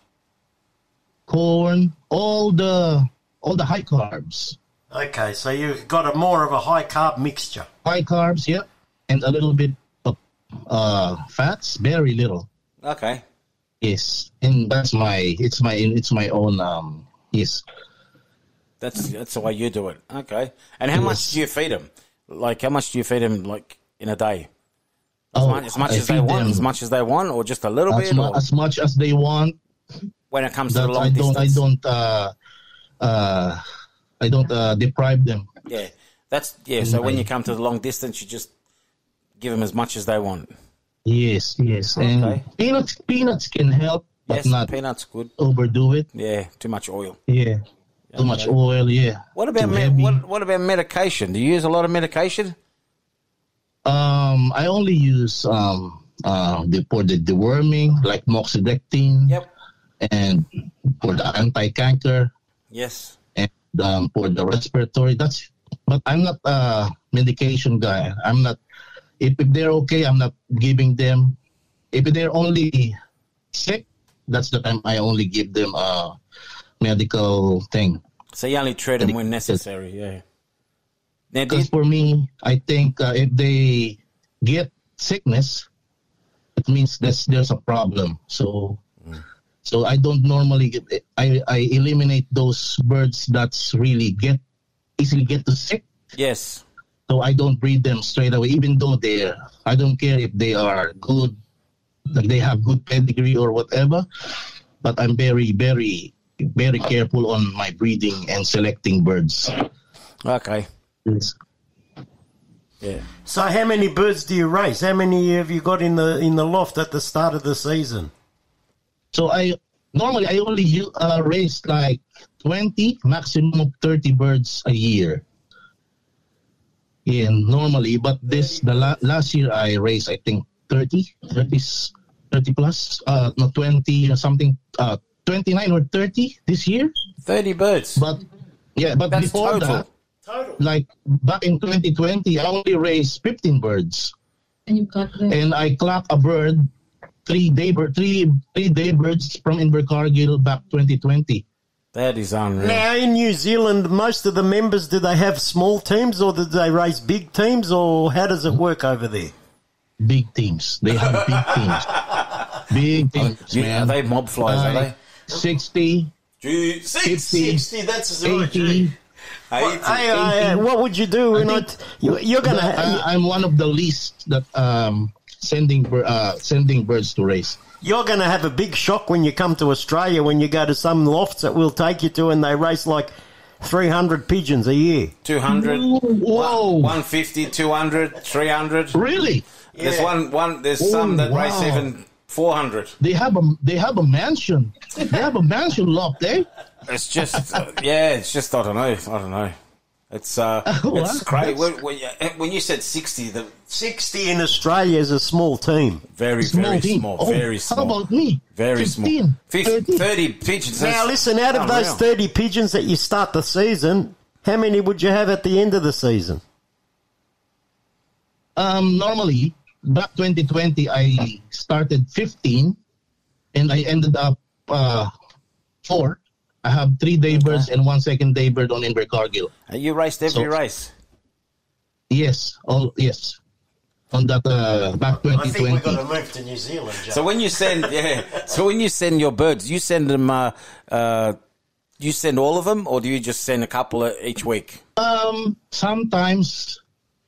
Corn, all the all the high carbs. Okay, so you've got a more of a high carb mixture. High carbs, yeah, and a little bit Uh, fats, very little. Okay. Yes, and that's my. It's my. It's my own. Um. Yes. That's that's the way you do it. Okay. And how yes. much do you feed them? Like how much do you feed them? Like in a day? As, oh, much, as much as they want. Them, as much as they want, or just a little as bit. Mu- or? As much as they want. When it comes to the long I don't. Distance? I don't. Uh, uh, I don't uh, deprive them. Yeah. That's yeah. So I, when you come to the long distance, you just. Give them as much as they want. Yes, yes. And okay. peanuts, peanuts can help, but yes, not peanuts good. Overdo it. Yeah, too much oil. Yeah, too okay. much oil. Yeah. What about med- what, what about medication? Do you use a lot of medication? Um, I only use um uh the, for the deworming, like moxidectin. Yep. And for the anti-canker. Yes. And um, for the respiratory. That's. But I'm not a medication guy. I'm not. If, if they're okay, I'm not giving them. If they're only sick, that's the time I only give them a medical thing. So you only treat them when necessary, yeah. Because for me, I think uh, if they get sickness, it means that's, there's a problem. So mm. so I don't normally give it. I, I eliminate those birds that's really get easily get to sick. Yes. So I don't breed them straight away, even though they're, I don't care if they are good, like they have good pedigree or whatever, but I'm very, very, very careful on my breeding and selecting birds. Okay. Yes. Yeah. So how many birds do you race? How many have you got in the in the loft at the start of the season? So I normally I only uh, race like twenty, maximum thirty birds a year. Yeah, normally, but this, the la- last year I raised, I think, thirty, thirty, thirty plus, uh, no, twenty or something, uh, twenty-nine or thirty this year. thirty birds. But, yeah, but that's before total. that, total. Like, back in twenty twenty, I only raised fifteen birds. And you got them. And I clocked a bird, three day, bird, three, three day birds from Invercargill back twenty twenty. That is unreal. Now, in New Zealand, most of the members, do they have small teams or do they raise big teams or how does it work over there? Big teams. They have big teams. Big teams, you, man. Are they mob flies, uh, are they? sixty. Six, fifty, sixty, that's eighty. eighty. What, I, I, what would you do? When I think, I t- you're gonna. I, I'm one of the least that um, sending uh, sending birds to race. You're going to have a big shock when you come to Australia, when you go to some lofts that we'll take you to and they race like three hundred pigeons a year. two hundred. Whoa. one fifty, two hundred, three hundred. Really? There's yeah. one, one. There's oh, some that wow. race even four hundred. They have a, they have a mansion. They have a mansion loft, eh? It's just, uh, yeah, it's just, I don't know. I don't know. It's uh, oh, it's great. When you said sixty, the sixty in Australia is a small team. Very, small very team. small. Oh, very small. How about me? Very fifteen, small. fifty, thirty. thirty pigeons. Now, listen, out of oh, those wow. thirty pigeons that you start the season, how many would you have at the end of the season? Um, normally, back twenty twenty, I started fifteen, and I ended up uh, four. I have three day birds and one second day bird on Invercargill. And you raced every so, race? Yes, all yes. On that uh, back twenty twenty. I think we've got to move to New Zealand, Jack. So when you send, yeah. so when you send your birds, you send them. Uh, uh, you send all of them, or do you just send a couple of each week? Um, sometimes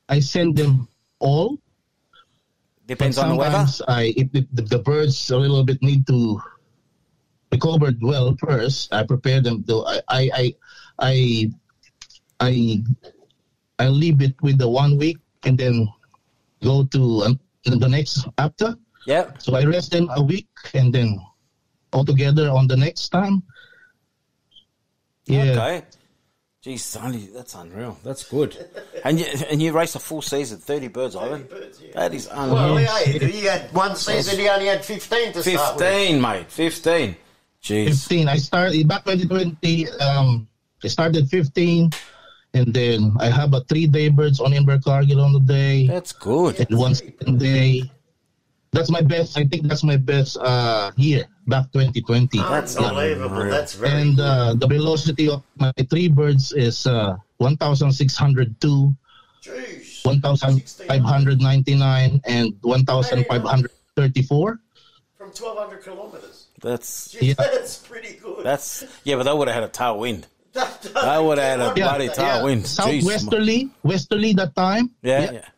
I send them all. Depends on the weather. I if the, the birds a little bit need to. Recovered well first. I prepared them though. I, I, I, I, I leave it with the one week and then go to um, the next after. Yeah. So I rest them a week and then all together on the next time. Yeah. Okay. Geez, that's unreal. That's good. And you and you race a full season, thirty birds, Ivan. Birds, yeah. That is unreal. Well, yeah, you had one season. You only had fifteen to fifteen, start with. Fifteen, mate. Fifteen. Jeez. fifteen. I started back twenty twenty. Um, I started fifteen, and then I have a three-day birds on Invercargill on the day. That's good. And one second day. That's my best. I think that's my best uh, year back twenty twenty. Oh, that's yeah. unbelievable. That's very. And uh, the velocity of my three birds is uh, one thousand six hundred two, jeez, one thousand five hundred ninety-nine, and one thousand five hundred thirty-four. From twelve hundred kilometers. That's Jeez, yeah. That's pretty good. That's yeah, but they would have had a tailwind. They would have had a yeah, bloody tailwind. Yeah. Southwesterly, westerly that time. Yeah, yeah, yeah.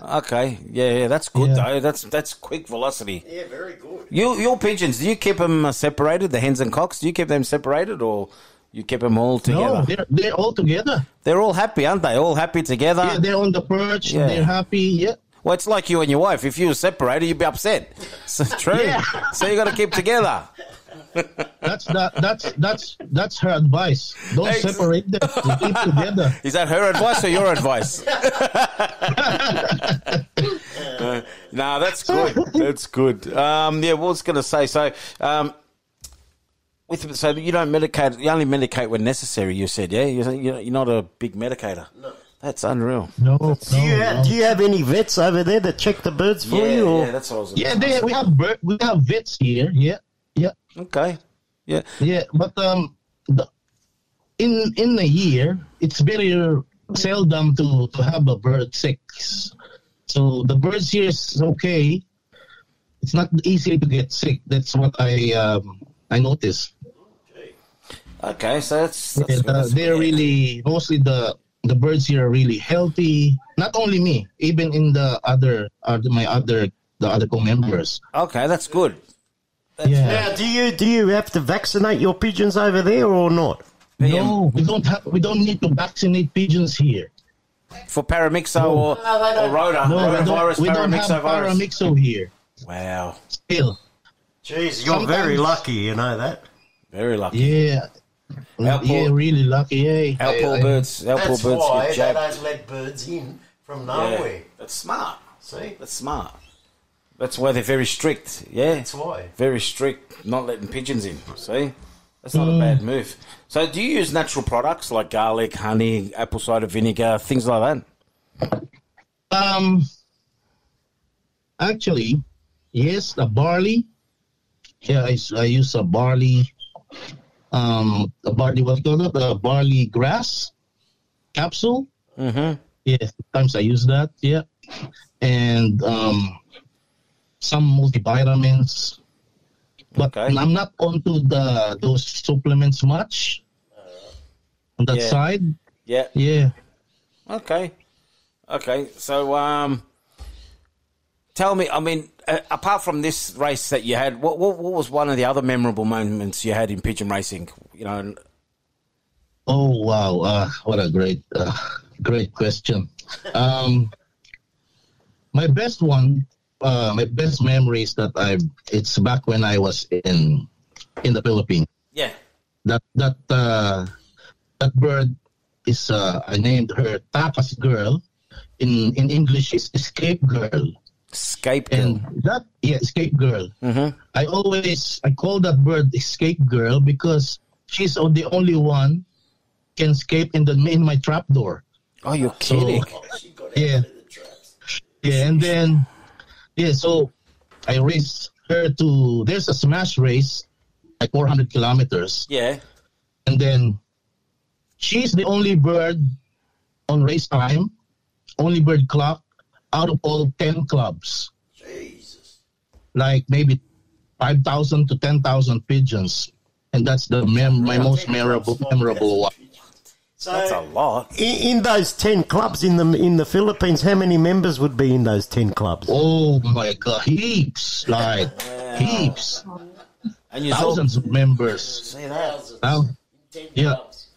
yeah. Okay, yeah, yeah. That's good yeah. though. That's that's quick velocity. Yeah, very good. You your pigeons? Do you keep them separated? The hens and cocks? Do you keep them separated, or you keep them all together? No, they're they're all together. They're all happy, aren't they? All happy together. Yeah, they're on the perch. Yeah. They're happy. Yeah. Well, it's like you and your wife. If you were separated, you'd be upset. So true. Yeah. So you got to keep together. That's that, that's that's that's her advice. Don't Ex- separate them. You keep together. Is that her advice or your advice? uh, no, that's good. That's good. Um, yeah, what was going to say? So, um, with so you don't medicate. You only medicate when necessary. You said, yeah. You're you're not a big medicator. No. That's unreal. No, that's, no, do, you have, no. do you have any vets over there that check the birds for yeah, you? Or? Yeah, that's what I was. Yeah, they, we have bird, we have vets here. Yeah, yeah. Okay. Yeah, yeah. But um, the, in in the year, it's very seldom to, to have a bird sick. So the birds here is okay. It's not easy to get sick. That's what I um I noticed. Okay. Okay, so that's, that's, yeah, that's they're yeah. really mostly the. The birds here are really healthy. Not only me, even in the other, uh, my other, the other co-members. Okay, that's good. That's yeah. Now, do you do you have to vaccinate your pigeons over there or not? No, we don't have. We don't need to vaccinate pigeons here for paramyxo no. or no, or rota. No, rota we don't, virus, we don't have virus. Paramyxo here. Wow. Still, jeez, you're Sometimes. very lucky. You know that. Very lucky. Yeah. Our yeah, poor, really lucky, yeah. Our yeah, poor yeah. birds, our that's poor birds why get jacked. They don't let birds in from nowhere. Yeah. That's smart. See, that's smart. That's why they're very strict. Yeah, that's why very strict, not letting pigeons in. See, that's not mm. a bad move. So, do you use natural products like garlic, honey, apple cider vinegar, things like that? Um, actually, yes, the barley. Yeah, I, I use a barley. Um, the barley, what's called it? The barley grass capsule. Mm-hmm. Yeah, sometimes I use that. Yeah, and um, some multivitamins. But okay. I'm not onto the those supplements much. On that yeah. side. Yeah. Yeah. Okay. Okay. So, um, tell me. I mean. Uh, apart from this race that you had, what, what what was one of the other memorable moments you had in pigeon racing? You know. Oh wow! Uh, what a great, uh, great question. Um, my best one, uh, my best memories that I it's back when I was in in the Philippines. Yeah. That that uh, that bird is uh, I named her Tapas Girl. In in English, it's Escape Girl. Escape Girl. And that, yeah, Escape Girl. Mm-hmm. I always, I call that bird Escape Girl because she's the only one can escape in the in my trap door. Oh, you're kidding. So, yeah. Yeah, and then, yeah, so I raced her to, there's a smash race, like four hundred kilometers. Yeah. And then she's the only bird on race time, only bird clock, out of all ten clubs. Jesus. Like maybe five thousand to ten thousand pigeons. And that's the mem- my most memorable memorable one. So that's a lot. In, in those ten clubs in the in the Philippines, how many members would be in those ten clubs? Oh my God, heaps, like wow. heaps, and thousands all, of members. See that? Thousands. ten yeah, clubs.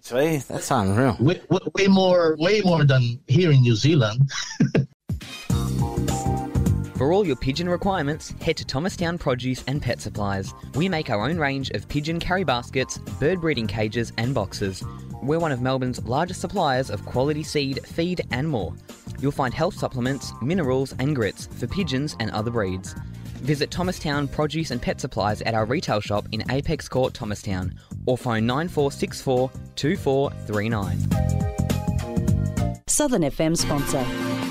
See, that's unreal. Way, way more, way more than here in New Zealand. For all your pigeon requirements, head to Thomastown Produce and Pet Supplies. We make our own range of pigeon carry baskets, bird breeding cages and boxes. We're one of Melbourne's largest suppliers of quality seed, feed and more. You'll find health supplements, minerals and grits for pigeons and other breeds. Visit Thomastown Produce and Pet Supplies at our retail shop in Apex Court, Thomastown, or phone nine four six four, two four three nine. Southern F M sponsor.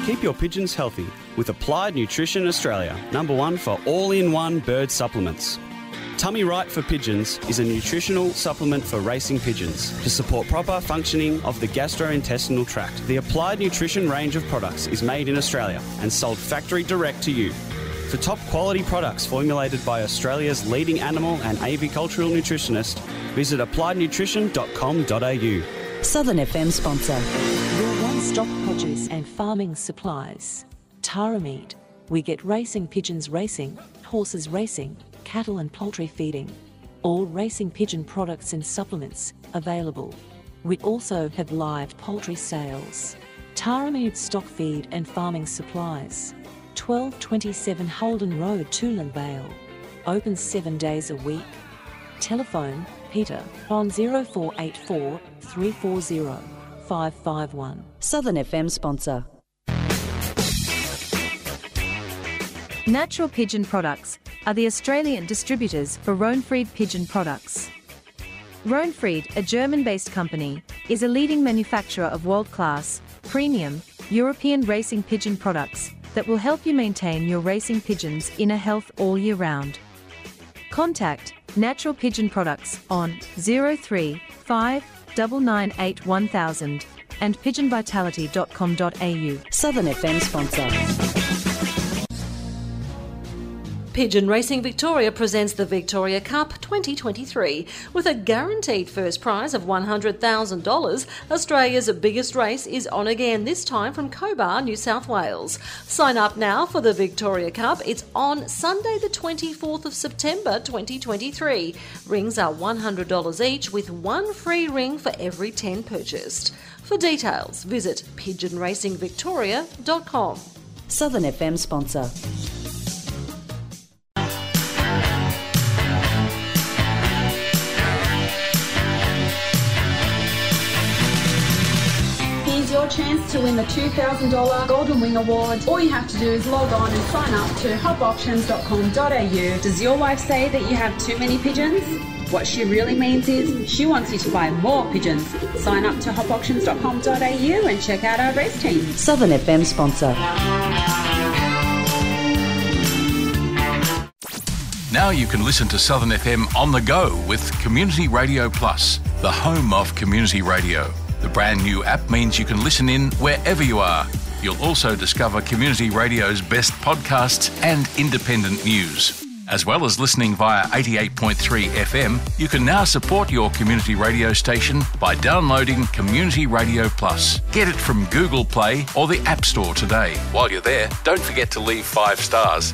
Keep your pigeons healthy with Applied Nutrition Australia, number one for all-in-one bird supplements. Tummy Right for Pigeons is a nutritional supplement for racing pigeons to support proper functioning of the gastrointestinal tract. The Applied Nutrition range of products is made in Australia and sold factory direct to you. For top-quality products formulated by Australia's leading animal and avicultural nutritionist, visit applied nutrition dot com dot a u. Southern F M sponsor. Your one-stop produce and farming supplies. Taramid. We get racing pigeons racing, horses racing, cattle and poultry feeding. All racing pigeon products and supplements available. We also have live poultry sales. Taramid stock feed and farming supplies. twelve twenty-seven Holden Road, Tulin Vale. Open seven days a week. Telephone Peter on zero four eight four, three four zero, five five one. Southern F M sponsor. Natural Pigeon Products are the Australian distributors for Rohnfried Pigeon Products. Rohnfried, a German-based company, is a leading manufacturer of world-class, premium, European racing pigeon products that will help you maintain your racing pigeon's inner health all year round. Contact Natural Pigeon Products on zero three five nine nine eight one thousand and pigeon vitality dot com dot a u. Southern F M sponsor. Pigeon Racing Victoria presents the Victoria Cup twenty twenty-three. With a guaranteed first prize of one hundred thousand dollars, Australia's biggest race is on again, this time from Cobar, New South Wales. Sign up now for the Victoria Cup. It's on Sunday the twenty-fourth of September twenty twenty-three. Rings are one hundred dollars each with one free ring for every ten purchased. For details, visit pigeon racing victoria dot com. Southern F M sponsor. Chance to win the two thousand dollars Golden Wing Award. All you have to do is log on and sign up to hop options dot com dot a u. Does your wife say that you have too many pigeons? What she really means is she wants you to buy more pigeons. Sign up to hop options dot com dot a u and check out our race team. Southern F M sponsor. Now you can listen to Southern F M on the go with Community Radio Plus, the home of community radio. The brand new app means you can listen in wherever you are. You'll also discover Community Radio's best podcasts and independent news. As well as listening via eighty-eight point three F M, you can now support your community radio station by downloading Community Radio Plus. Get it from Google Play or the App Store today. While you're there, don't forget to leave five stars.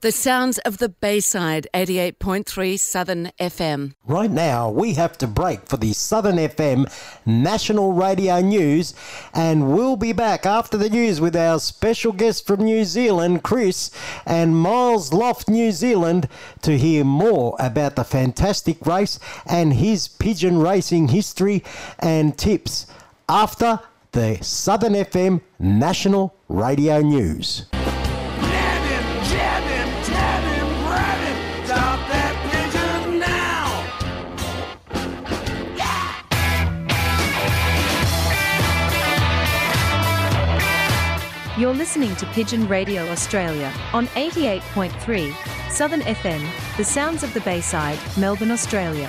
The sounds of the Bayside, eighty-eight point three Southern F M. Right now, we have to break for the Southern F M National Radio News, and we'll be back after the news with our special guest from New Zealand, Chris, and Miles Loft New Zealand, to hear more about the fantastic race and his pigeon racing history and tips after the Southern F M National Radio News. You're listening to Pigeon Radio Australia on eighty-eight point three Southern F M, the sounds of the Bayside, Melbourne, Australia.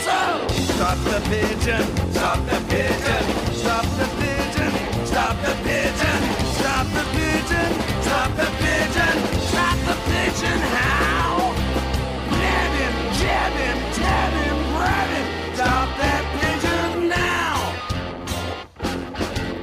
So, stop the pigeon, stop the pigeon, stop the pigeon, stop the pigeon, stop the pigeon, stop the pigeon, stop the pigeon, how? Let him, jab him. Stop that pigeon now.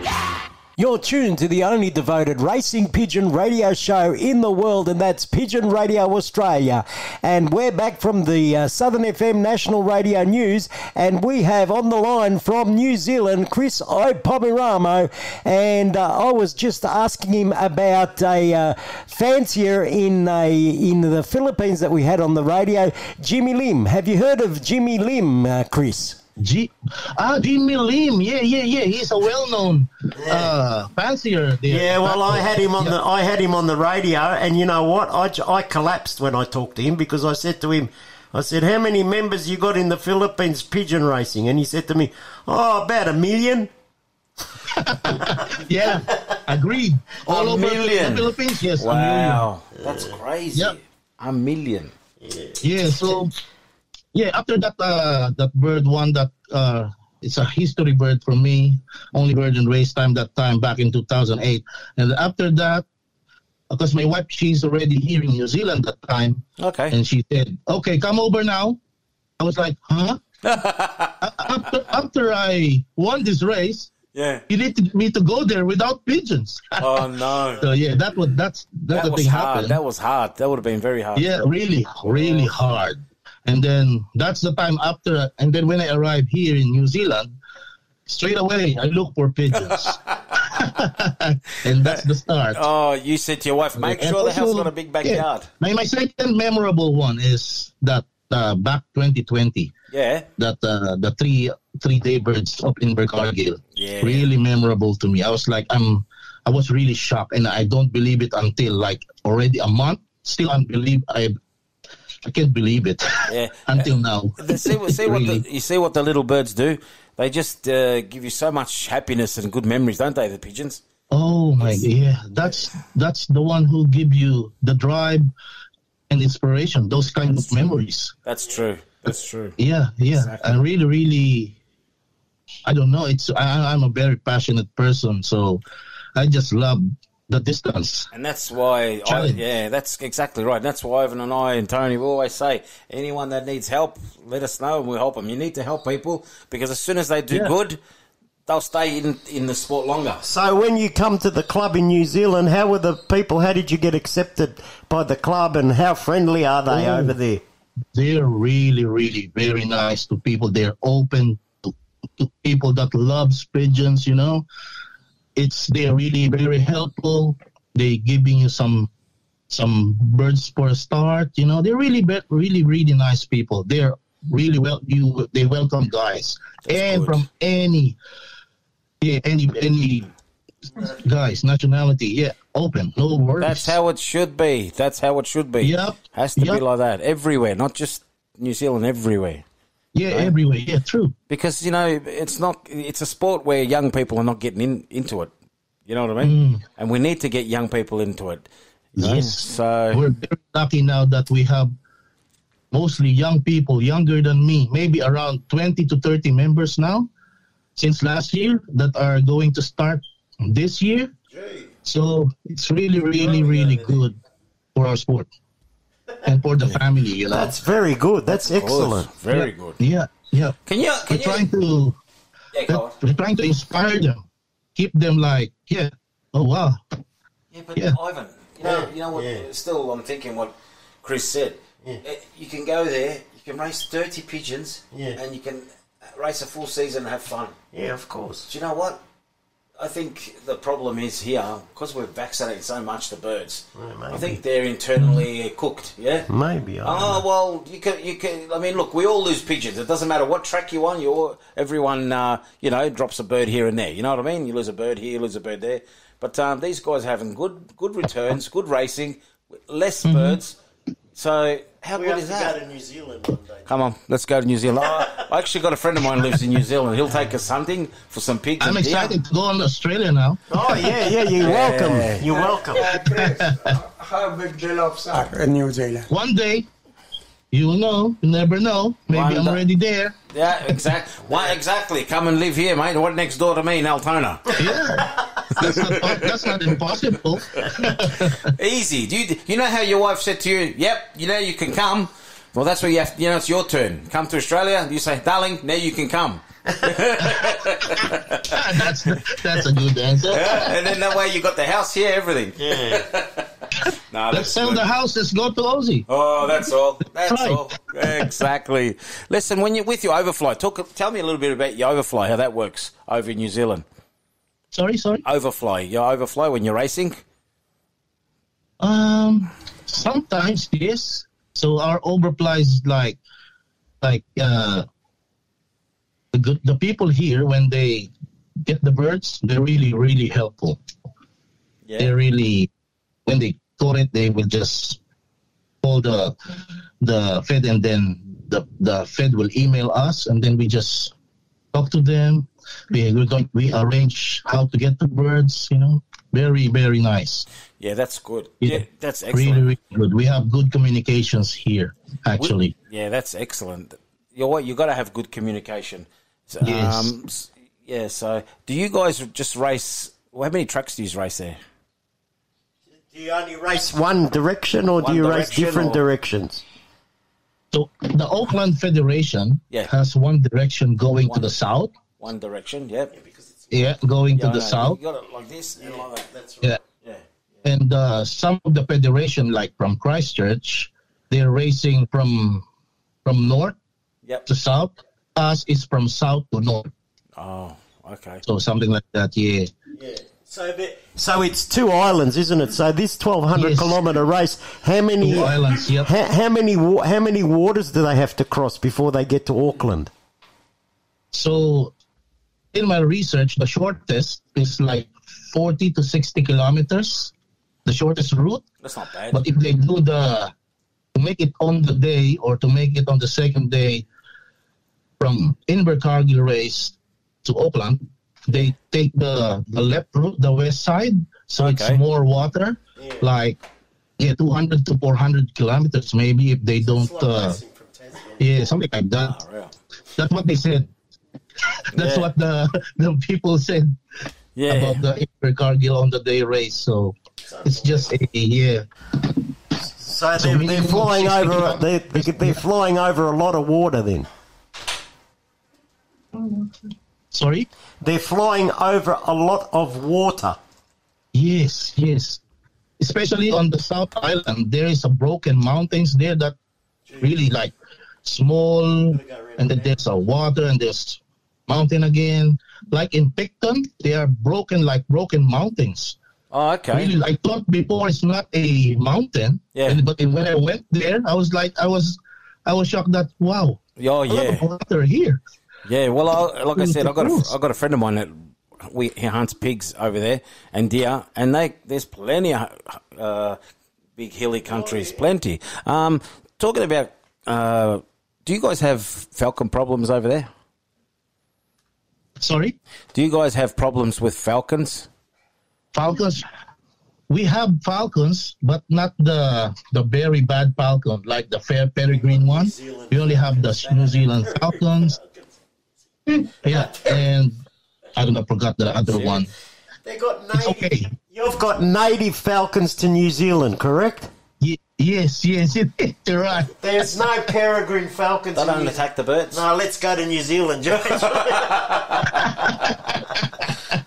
Yeah. You're tuned to the only devoted racing pigeon radio show in the world, and that's Pigeon Radio Australia. And we're back from the uh, Southern F M National Radio News, and we have on the line from New Zealand, Chris Ipomiramo, and uh, I was just asking him about a uh, fancier in a, in the Philippines that we had on the radio, Jimmy Lim. Have you heard of Jimmy Lim, uh, Chris? G- ah, Jimmy Lim, yeah, yeah, yeah. He's a well-known yeah. uh, fancier. There. Yeah, well, I had him on yeah. the I had him on the radio, and you know what? I, I collapsed when I talked to him because I said to him, I said, "How many members you got in the Philippines pigeon racing?" And he said to me, "Oh, about a million." yeah, agreed. All a over million. The Philippines, yes. Wow, a million. That's crazy. Yeah. A million. Yeah. Yeah, so. Yeah, after that, uh, that bird won that, uh, it's a history bird for me, only bird in race time that time back in two thousand eight. And after that, because my wife, she's already here in New Zealand that time. Okay. And she said, okay, come over now. I was like, huh? after, after I won this race, yeah, you need me to go there without pigeons. Oh, no. So, yeah, that was, that's, that, that the was thing hard. Happened. That was hard. That would have been very hard. Yeah, really, really hard. And then that's the time after. And then when I arrived here in New Zealand, straight away I look for pigeons, and that's the start. Oh, you said to your wife, make and sure also, the house got a big backyard. Yeah, my, my second memorable one is that uh, back twenty twenty. Yeah. That uh, the three three day birds up in Invercargill. Yeah. Really memorable to me. I was like, I'm. I was really shocked, and I don't believe it until like already a month. Still, unbelievable. I. I can't believe it yeah. until now. See, see really. what the, you see what the little birds do? They just uh, give you so much happiness and good memories, don't they, the pigeons? Oh, my God. Yeah, that's, that's the one who give you the drive and inspiration, those kind that's of true. memories. That's true. That's true. Yeah, yeah. Exactly. I really, really, I don't know. It's I, I'm a very passionate person, so I just love the distance, and that's why, I, yeah, that's exactly right. That's why Ivan and I and Tony will always say, anyone that needs help, let us know, and we'll help them. You need to help people because as soon as they do yeah. good, they'll stay in in the sport longer. So, when you come to the club in New Zealand, how were the people? How did you get accepted by the club, and how friendly are they oh, over there? They're really, really very nice to people. They're open to, to people that loves pigeons, you know. It's they're really very helpful. They giving you some some birds for a start. You know, they're really really really nice people. They're really well you they welcome guys That's and good. From any yeah any any guys nationality yeah open no worries. That's how it should be. That's how it should be. Yep, has to yep. be like that everywhere, not just New Zealand. Everywhere. Yeah, right? Everywhere. Yeah, true. Because you know, it's not. It's a sport where young people are not getting in, into it. You know what I mean? Mm. And we need to get young people into it. Yes. So we're very lucky now that we have mostly young people, younger than me, maybe around twenty to thirty members now. since last year that are going to start this year. So it's really, really, really good for our sport and for the family, you know. That's very good. That's excellent. Very yeah. good. Yeah, yeah. Can you? Can we're you... trying to. Yeah, go on. We're trying to inspire them, keep them like, yeah, oh wow. Yeah, but yeah. Ivan, you know, yeah. you know what? Yeah. Still, I'm thinking what Chris said. Yeah. You can go there, you can race thirty pigeons, yeah. and you can race a full season and have fun. Yeah, of course. Do you know what? I think the problem is here, because we're vaccinating so much the birds, yeah, I think they're internally cooked, yeah? Maybe. I oh, know. well, you can, you can, I mean, look, we all lose pigeons. It doesn't matter what track you're on, you're, everyone, uh, you know, drops a bird here and there. You know what I mean? You lose a bird here, you lose a bird there. But um, these guys are having good, good returns, good racing, less mm-hmm. birds. So how we good is that? We have to go to New Zealand one day. Come on, let's go to New Zealand. Oh, I actually got a friend of mine who lives in New Zealand. He'll take us hunting for some pigs. I'm excited deer. to go on to Australia now. Oh, yeah, yeah, you're welcome. Yeah. You're welcome. Yeah, Chris, how big the lobs are in New Zealand? One day, you'll know, you never know. Maybe one I'm da- already there. Yeah, exactly. Why, exactly. Come and live here, mate. What next door to me in Altona? Yeah. That's not, that's not impossible. Easy. Do you, you know how your wife said to you, yep, you know you can come? Well, that's where you have, you know, it's your turn. Come to Australia. You say, darling, now you can come. that's, that's a good answer. Yeah, and then that way you got the house here, everything. Yeah. No, let's sell good. the house. Let's go to Aussie. Oh, that's all. That's right. all. Exactly. Listen, when you're with your overfly, talk. Tell me a little bit about your overfly, how that works over in New Zealand. Sorry, sorry. Overfly. You overfly when you're racing. Um, sometimes yes. So our overfly is like, like uh, the the people here when they get the birds, they're really really helpful. Yeah. They really when they caught it, they will just call the the Fed and then the the Fed will email us and then we just talk to them. We we're going we arrange how to get the birds, you know. Very, very nice. Yeah, that's good. Yeah, yeah that's excellent. Really, really good. We have good communications here, actually. We, yeah, that's excellent. You know what? You got to have good communication. So, yes. Um, yeah. So, do you guys just race? Well, how many tracks do you race there? Do you only race one direction, or one do you race different or... directions? So, the Auckland Federation yeah. has one direction going one. to the south. One direction, yeah. Yeah, because it's yeah going yeah, to the no, south. You got it like this and yeah. like that. That's right. Yeah. Yeah. yeah. And uh, some of the federation, like from Christchurch, they're racing from from north yep. to south. Us is from south to north. Oh, okay. So something like that, yeah. Yeah. So but, so it's two islands, isn't it? So this twelve hundred yes. kilometre race, how many two islands? Yep. How, how many how many waters do they have to cross before they get to Auckland? So. In my research, the shortest is like forty to sixty kilometers, the shortest route. That's not bad. But if they do the, to make it on the day or to make it on the second day from Invercargill race to Auckland, they take the, the left route, the west side, so okay. it's more water, yeah. like yeah, two hundred to four hundred kilometers maybe if they don't, uh, yeah, something like that. Oh, really? That's what they said. That's yeah. what the the people said yeah. about the Invercargill on the day race. So it's just a yeah. So, so they're, they're flying over. They're, they're flying over a lot of water then. Sorry, they're flying over a lot of water. Yes, yes. Especially on the South Island, there is a broken mountains there that really like small, and then there's a water and there's. Mountain again, like in Picton, they are broken, like broken mountains. Oh, okay. Really, I thought before it's not a mountain. Yeah. And, but when I went there, I was like, I was, I was shocked that wow. Oh yeah. A lot of water here. Yeah. Well, I, like I said, I got, a, I got a friend of mine that we he hunts pigs over there and deer, and they there's plenty of uh, big hilly countries, oh, yeah. plenty. Um, talking about, uh, do you guys have falcon problems over there? Sorry? Do you guys have problems with falcons? Falcons? We have falcons, but not the the very bad falcon, like the fair peregrine one. We only have the New Zealand falcons. Yeah, and I don't forgot the other Seriously? one. They got native, okay. You've got native falcons to New Zealand, correct? Ye- yes, yes, you're right. There's no peregrine falcons. They don't attack the birds. No, let's go to New Zealand, Joe.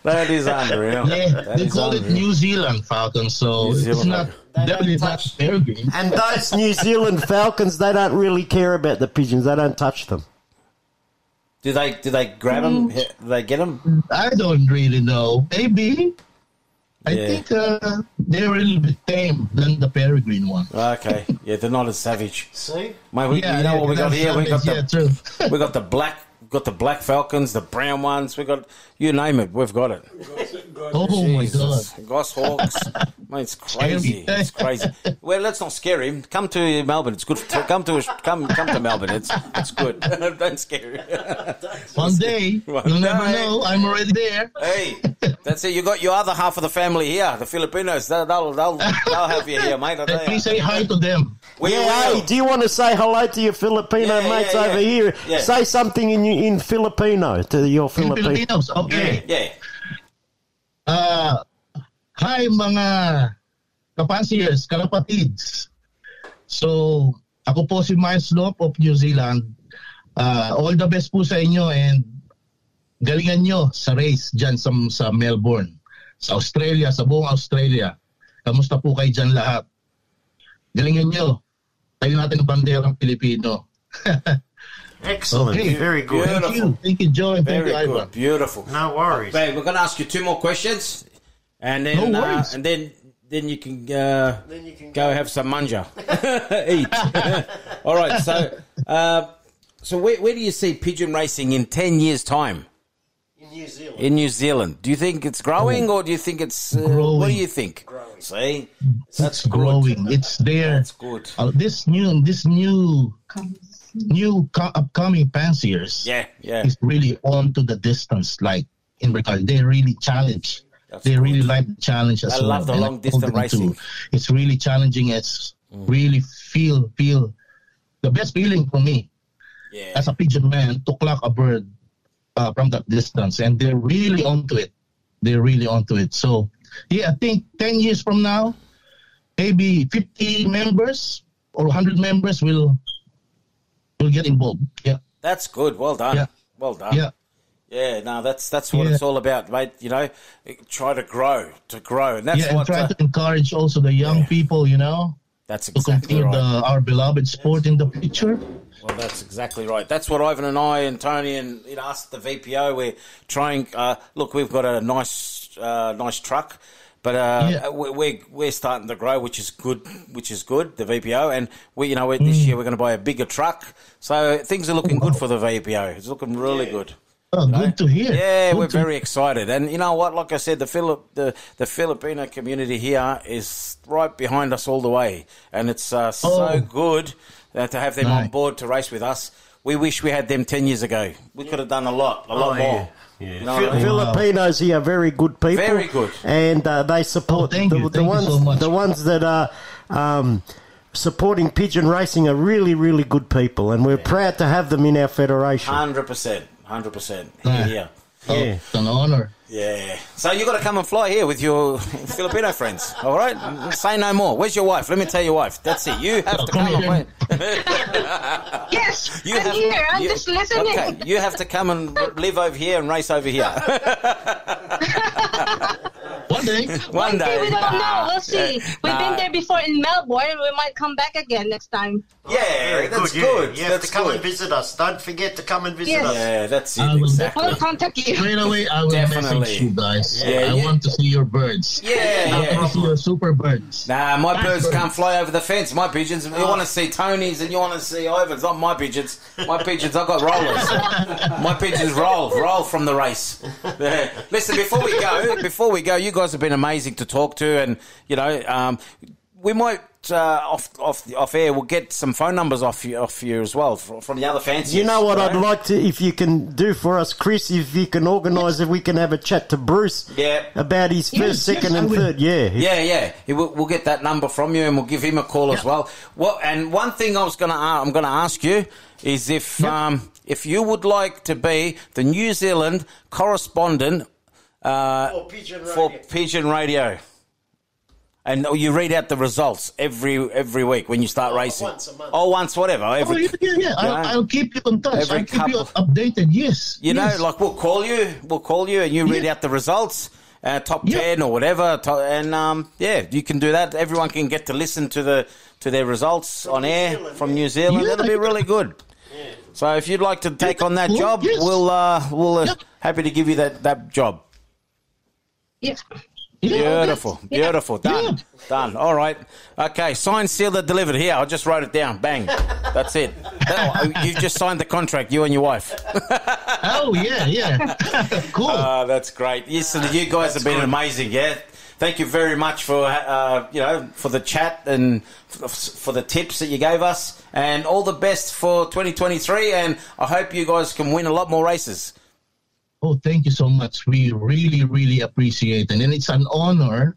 That is unreal. They, that they is call unreal. it New Zealand falcons, so Zealand. it's not they definitely not peregrine. And those New Zealand falcons, they don't really care about the pigeons. They don't touch them. Do they? Do they grab them? Do they get them? I don't really know. Maybe. I yeah. think uh, they're a little bit tame than the peregrine one. Okay, yeah, they're not as savage. See, mate, we, yeah, you know yeah, what we got here? Savage, we got the yeah, we got the black, got the black falcons, the brown ones. We got you name it, we've got it. Oh Jesus. My God, goshawks, mate, it's crazy. It's crazy. Well, let's not scare him. Come to Melbourne. It's good. For, come to come come to Melbourne. It's it's good. Don't scare him. One day, one you'll day. never know. I'm already there. Hey. That's it. You got your other half of the family here, the Filipinos. They'll they'll, they'll, they'll have you here, mate. Please say hi to them. We yeah, hey, do you want to say hello to your Filipino yeah, mates yeah, yeah. over here? Yeah. Say something in in Filipino to your Filipino. Filipinos. Okay. Yeah. yeah. Uh, hi, mga kapansiers, kalapatids. So, ako po si Miles Loft of New Zealand. Uh, all the best po sa inyo and galingan nyo sa race dyan sa, sa Melbourne, sa Australia, sa buong Australia. Kamusta po kayo dyan lahat? Galingan nyo. Tayo natin ang banderang Pilipino. Excellent. Okay. Very good. Beautiful. Thank you. Thank you, Joe. And Very thank you, Ivan. Good. Beautiful. No worries. Babe, we're going to ask you two more questions. And then, no worries. Uh, and then, then you can, uh, then you can go, go have some manja. Eat. All right. So, uh, so where, where do you see pigeon racing in ten years' time? New Zealand. In New Zealand. Do you think it's growing or do you think it's... Uh, growing. What do you think? Growing. See? That's it's growing. Good. It's there. That's good. Uh, this new, this new, new co- upcoming fanciers yeah, yeah. is really on to the distance. Like, in Invercargill, they really challenge. That's they good. really like the challenge as I well. I love the long-distance racing. Too. It's really challenging. It's mm. really feel, feel... The best feeling for me yeah. as a pigeon man to clock a bird Uh, from that distance, and they're really onto it. They're really onto it. So, yeah, I think ten years from now, maybe fifty members or one hundred members will will get involved. Yeah, that's good. Well done. Yeah. Well done. Yeah, yeah. No, that's that's what yeah. it's all about, mate. You know, try to grow, to grow, and that's yeah, what. Yeah, try uh, to encourage also the young yeah. people. You know, that's exactly to continue right. our beloved sport in the future. Well, that's exactly right. That's what Ivan and I and Tony and you know, us, the V P O, we're trying. Uh, look, we've got a nice, uh, nice truck, but uh, yeah. we're we're starting to grow, which is good. Which is good. The V P O, and we, you know, we're, mm. this year we're going to buy a bigger truck, so things are looking good for the V P O. It's looking really yeah. good. Oh, you know? Good to hear. Yeah, good we're very hear. excited, and you know what? Like I said, the Philip, the, the Filipino community here is right behind us all the way, and it's uh, so oh. good. Uh, to have them right. on board to race with us. We wish we had them ten years ago. We could have done a lot, a lot oh, more. Yeah. Yeah. You know Fil- I mean? Filipinos here are very good people. Very good. And uh, they support oh, the, the ones so the ones that are um, supporting pigeon racing are really, really good people, and we're yeah. proud to have them in our federation. one hundred percent. one hundred percent. Yeah. yeah. Oh, yeah. It's an honour. Yeah. So you got to come and fly here with your Filipino friends, all right? Say no more. Where's your wife? Let me tell your wife. That's it. You have to come and Yes, you I'm have, here. I'm you, just listening. Okay, you have to come and live over here and race over here. One day. One, One day. day. We don't know. We'll see. Yeah. We've no. been there before in Melbourne. We might come back again next time. Yeah, oh, that's good. good. You, you that's have to come good. and visit us. Don't forget to come and visit yes. us. Yeah, that's it. I will exactly. I'll contact you. Straight away, I will Definitely. message you guys. Yeah, yeah. I want to see your birds. Yeah, I yeah. want to see your super birds. Nah, my nice birds, birds can't fly over the fence. My pigeons. You oh. want to see Tony's and you want to see Ivan's. Not my pigeons. My pigeons, I've got rollers. My pigeons roll. Roll from the race. Yeah. Listen, before we go, before we go, you guys have been amazing to talk to, and you know, um, we might uh, off off off air. We'll get some phone numbers off you, off you as well from, from the other fancies. You know what? You know? I'd like to, if you can do for us, Chris, if you can organise, if we can have a chat to Bruce, yeah. about his first, yes, second, yes, and third. Yeah, yeah, yeah. We'll, we'll get that number from you, and we'll give him a call yeah. as well. Well, and one thing I was gonna, I'm gonna ask you is if yep. um, if you would like to be the New Zealand correspondent uh, for, Pigeon for Pigeon Radio. And you read out the results every every week when you start oh, racing. Once a month. Oh, once, whatever. Every, oh, yeah, yeah. You know, I'll, I'll keep you in touch. I'll keep you updated, yes. You yes. know, like we'll call you. We'll call you and you read yeah. out the results. Uh, top yep. ten or whatever, top, and um, yeah, you can do that. Everyone can get to listen to the to their results from on New air Zealand, from yeah. New Zealand. Yeah, That'll be really good. Yeah. So if you'd like to take yeah, on that cool. job, yes. we'll uh, we'll uh, yep. happy to give you that that job. Yeah. yeah beautiful, yeah. beautiful. Done, yeah. done. All right, okay. Signed, sealed, and delivered. Here, I just wrote it down. Bang. That's it. Oh, you've just signed the contract, you and your wife. Oh, yeah, yeah. Cool. Uh, that's great. Yes, so you guys that's have been great. amazing, yeah. Thank you very much for, uh, you know, for the chat and f- for the tips that you gave us. And all the best for twenty twenty-three. And I hope you guys can win a lot more races. Oh, thank you so much. We really, really appreciate it. And it's an honor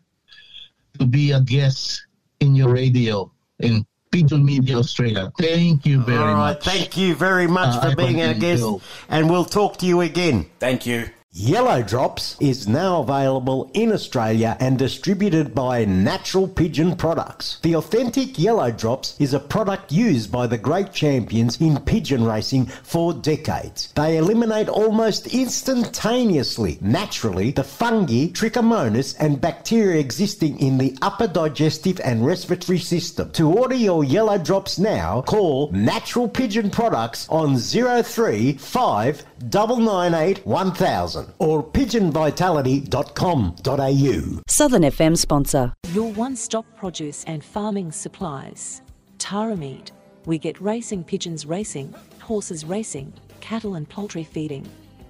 to be a guest in your radio in Pigeon Media Australia. Thank you very All right, much. Thank you very much uh, for being our guest, and we'll talk to you again. Thank you. Yellow Drops is now available in Australia and distributed by Natural Pigeon Products. The authentic Yellow Drops is a product used by the great champions in pigeon racing for decades. They eliminate almost instantaneously, naturally, the fungi, trichomonas and bacteria existing in the upper digestive and respiratory system. To order your Yellow Drops now, call Natural Pigeon Products on zero three five nine nine eight one thousand. Or pigeon vitality dot com dot a u. Southern F M sponsor. Your one-stop produce and farming supplies. Taramid. We get racing pigeons racing, horses racing, cattle and poultry feeding.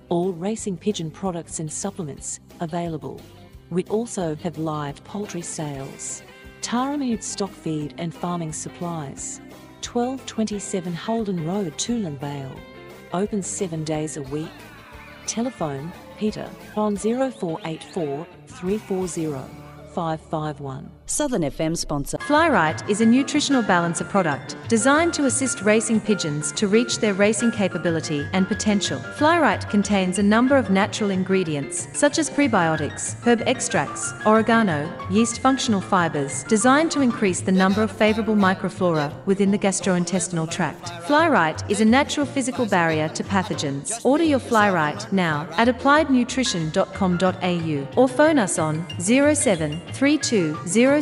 All racing pigeon products and supplements available. We also have live poultry sales. Taramid stock feed and farming supplies. twelve twenty-seven Holden Road, Tulin Vale. Open seven days a week. Telephone Peter on zero four eight four three four zero five five one. Southern F M sponsor. Flyright is a nutritional balancer product designed to assist racing pigeons to reach their racing capability and potential. Flyright contains a number of natural ingredients such as prebiotics, herb extracts, oregano, yeast functional fibers designed to increase the number of favorable microflora within the gastrointestinal tract. Flyright is a natural physical barrier to pathogens. Order your Flyright now at applied nutrition dot com dot a u or phone us on zero seven three two zero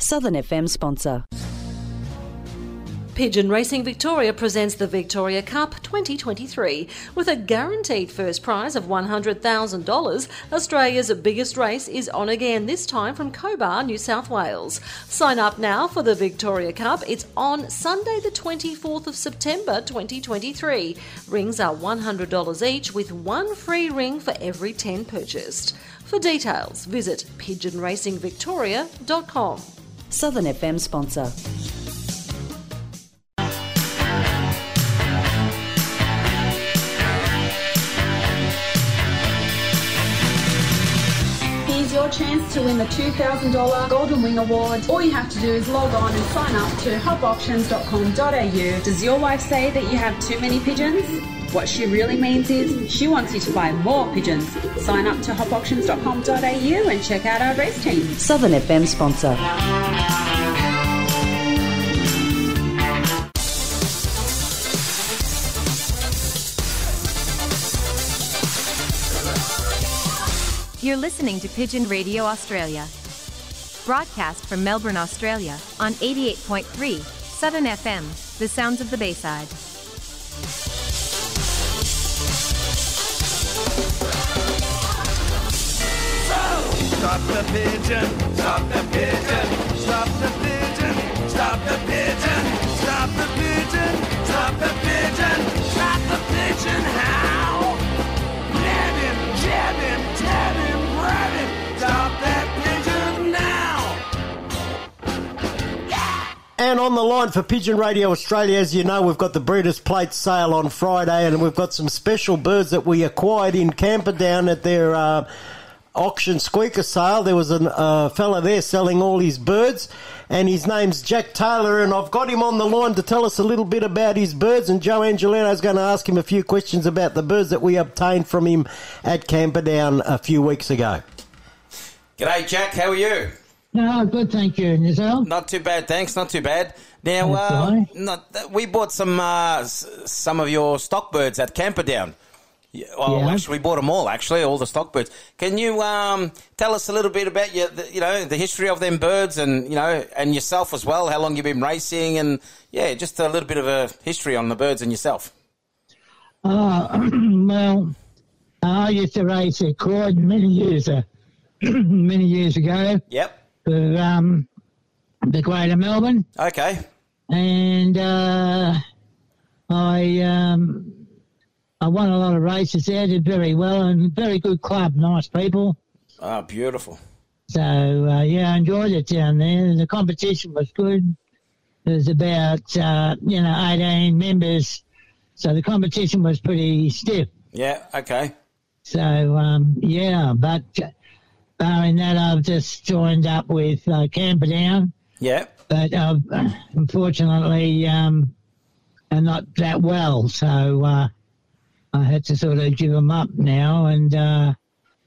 Southern F M sponsor. Pigeon Racing Victoria presents the Victoria Cup twenty twenty-three with a guaranteed first prize of one hundred thousand dollars. Australia's biggest race is on again, this time from Cobar, New South Wales. Sign up now for the Victoria Cup. It's on Sunday the twenty-fourth of September twenty twenty-three. Rings are one hundred dollars each with one free ring for every ten purchased. For details, visit pigeon racing victoria dot com. Southern F M sponsor. Your chance to win the two thousand dollars Golden Wing Award. All you have to do is log on and sign up to hop options dot com dot a u. Does your wife say that you have too many pigeons? What she really means is she wants you to buy more pigeons. Sign up to hop options dot com dot a u and check out our race team. Southern F M sponsor. You're listening to Pigeon Radio Australia, broadcast from Melbourne, Australia, on eighty-eight point three Southern F M, the sounds of the Bayside. Stop the pigeon! Stop the pigeon! Stop the pigeon! Stop the pigeon! Stop the pigeon! Stop the pigeon! Stop the pigeon! Stop the And on the line for Pigeon Radio Australia, as you know, we've got the Breeders' Plate sale on Friday, and we've got some special birds that we acquired in Camperdown at their uh, auction squeaker sale. There was a uh, fella there selling all his birds, and his name's Jack Taylor, and I've got him on the line to tell us a little bit about his birds, and Joe Angelino's going to ask him a few questions about the birds that we obtained from him at Camperdown a few weeks ago. G'day, Jack. How are you? No, good, thank you. And yourself? Not too bad, thanks. Not too bad. Now, uh, not, we bought some uh, some of your stock birds at Camperdown. Well, yeah. Actually, we bought them all. Actually, all the stock birds. Can you um, tell us a little bit about your, the, you know, the history of them birds, and you know, and yourself as well? How long you've been racing, and yeah, just a little bit of a history on the birds and yourself. Uh, well, I used to race at Croydon many years, uh, many years ago. Yep. For, um, the Greater Melbourne. Okay. And uh, I um, I won a lot of races there, did very well, and very good club, nice people. Ah, beautiful. So, uh, yeah, I enjoyed it down there. The competition was good. There's about, uh, you know, eighteen members, so the competition was pretty stiff. Yeah, okay. So, um, yeah, but... Barring that, I've just joined up with uh, Camperdown. Yeah. But uh, unfortunately, um, I'm not that well, so uh, I had to sort of give them up now, and uh,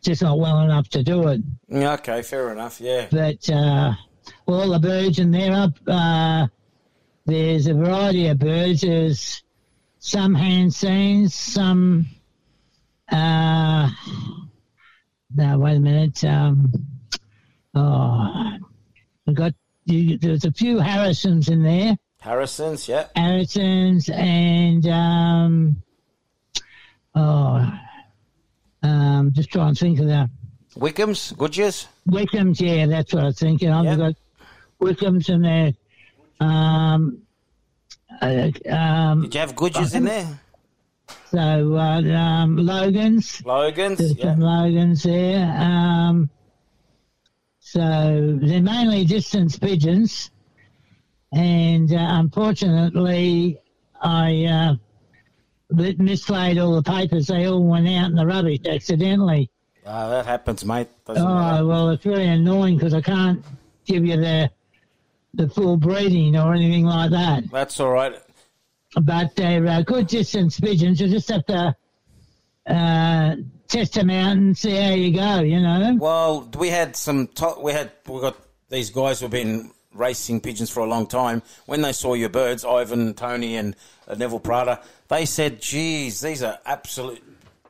just not well enough to do it. Okay, fair enough, yeah. But uh, all the birds in there, up, uh, there's a variety of birds. There's some hand-seen, some... Uh, Now, wait a minute. Um, oh, we got you, there's a few Harrisons in there. Harrisons, yeah. Harrisons and um, oh, um, just trying to think of that. Wickhams, Goodgers. Wickhams, yeah, that's what I was thinking. I've yep. got Wickhams in there. Um, uh, um, Did you have Goodgers in there? So, uh, um, Logan's. Logan's, There's yeah. some Logan's there. Um, so, they're mainly distance pigeons. And, uh, unfortunately, I uh, mislaid all the papers. They all went out in the rubbish accidentally. Ah, uh, that happens, mate. Doesn't oh, matter. Well, it's really annoying because I can't give you the, the full breeding or anything like that. That's all right. But they're uh, good distance pigeons. You just have to uh, test them out and see how you go, you know. Well, we had some top, we had we got these guys who've been racing pigeons for a long time. When they saw your birds, Ivan, Tony, and uh, Neville Prada, they said, "Geez, these are absolute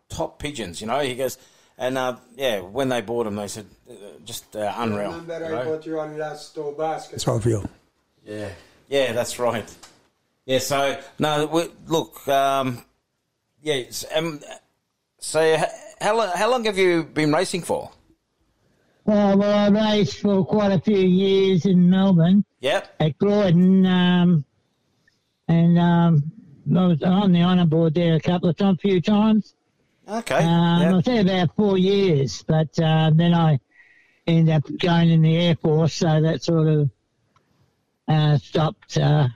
top pigeons," you know. He goes, and uh, yeah, when they bought them, they said, uh, "Just uh, unreal." I remember, you know? I bought you on that store basket. It's unreal. Yeah, yeah, that's right. Yeah, so, no, we, look, um, yeah, um, so how, how long have you been racing for? Well, well, I raced for quite a few years in Melbourne. Yep. At Croydon, um, and um, I was on the honour board there a couple of times, few times. Okay. Um, yep. I was there about four years, but uh, then I ended up going in the Air Force, so that sort of uh, stopped... Uh,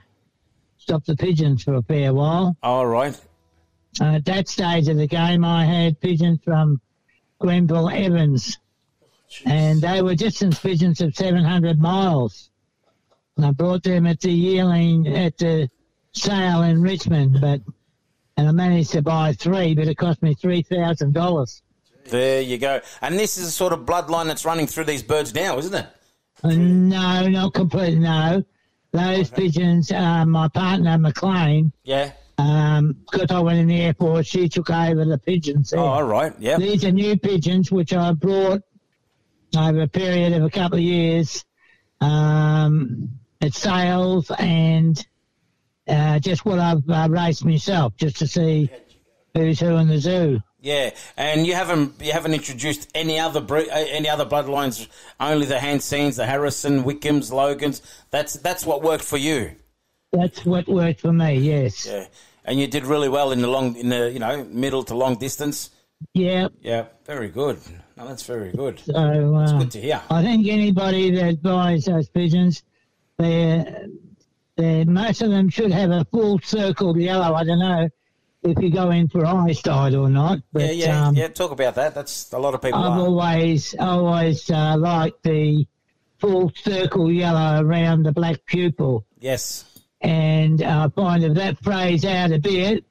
Stopped the pigeons for a fair while. All right. Uh, at that stage of the game, I had pigeons from Grenville Evans, Jeez. and they were distance pigeons of seven hundred miles. And I brought them at the yearling at the sale in Richmond, but and I managed to buy three, but it cost me three thousand dollars. There you go. And this is the sort of bloodline that's running through these birds now, isn't it? Uh, no, not completely. No. Those okay. pigeons, uh, my partner, McLean, yeah. um, because I went in the Air Force, she took over the pigeons. There. Oh, all right, yeah. These are new pigeons, which I brought over a period of a couple of years um, at sales and uh, just what I've uh, raced myself, just to see who's who in the zoo. Yeah, and you haven't you haven't introduced any other any other bloodlines. Only the Hanseens, the Harrison, Wickhams, Logans. That's that's what worked for you. That's what worked for me. Yes. Yeah, and you did really well in the long in the you know middle to long distance. Yeah. Yeah. Very good. No, that's very good. So uh, that's good to hear. I think anybody that buys those pigeons, they Uh, most of them should have a full circled yellow. I don't know if you go in for eyesight or not. But, yeah, yeah, um, yeah. Talk about that. That's a lot of people. I've always, always uh, liked the full circle yellow around the black pupil. Yes. And I uh, find if that frays out a bit,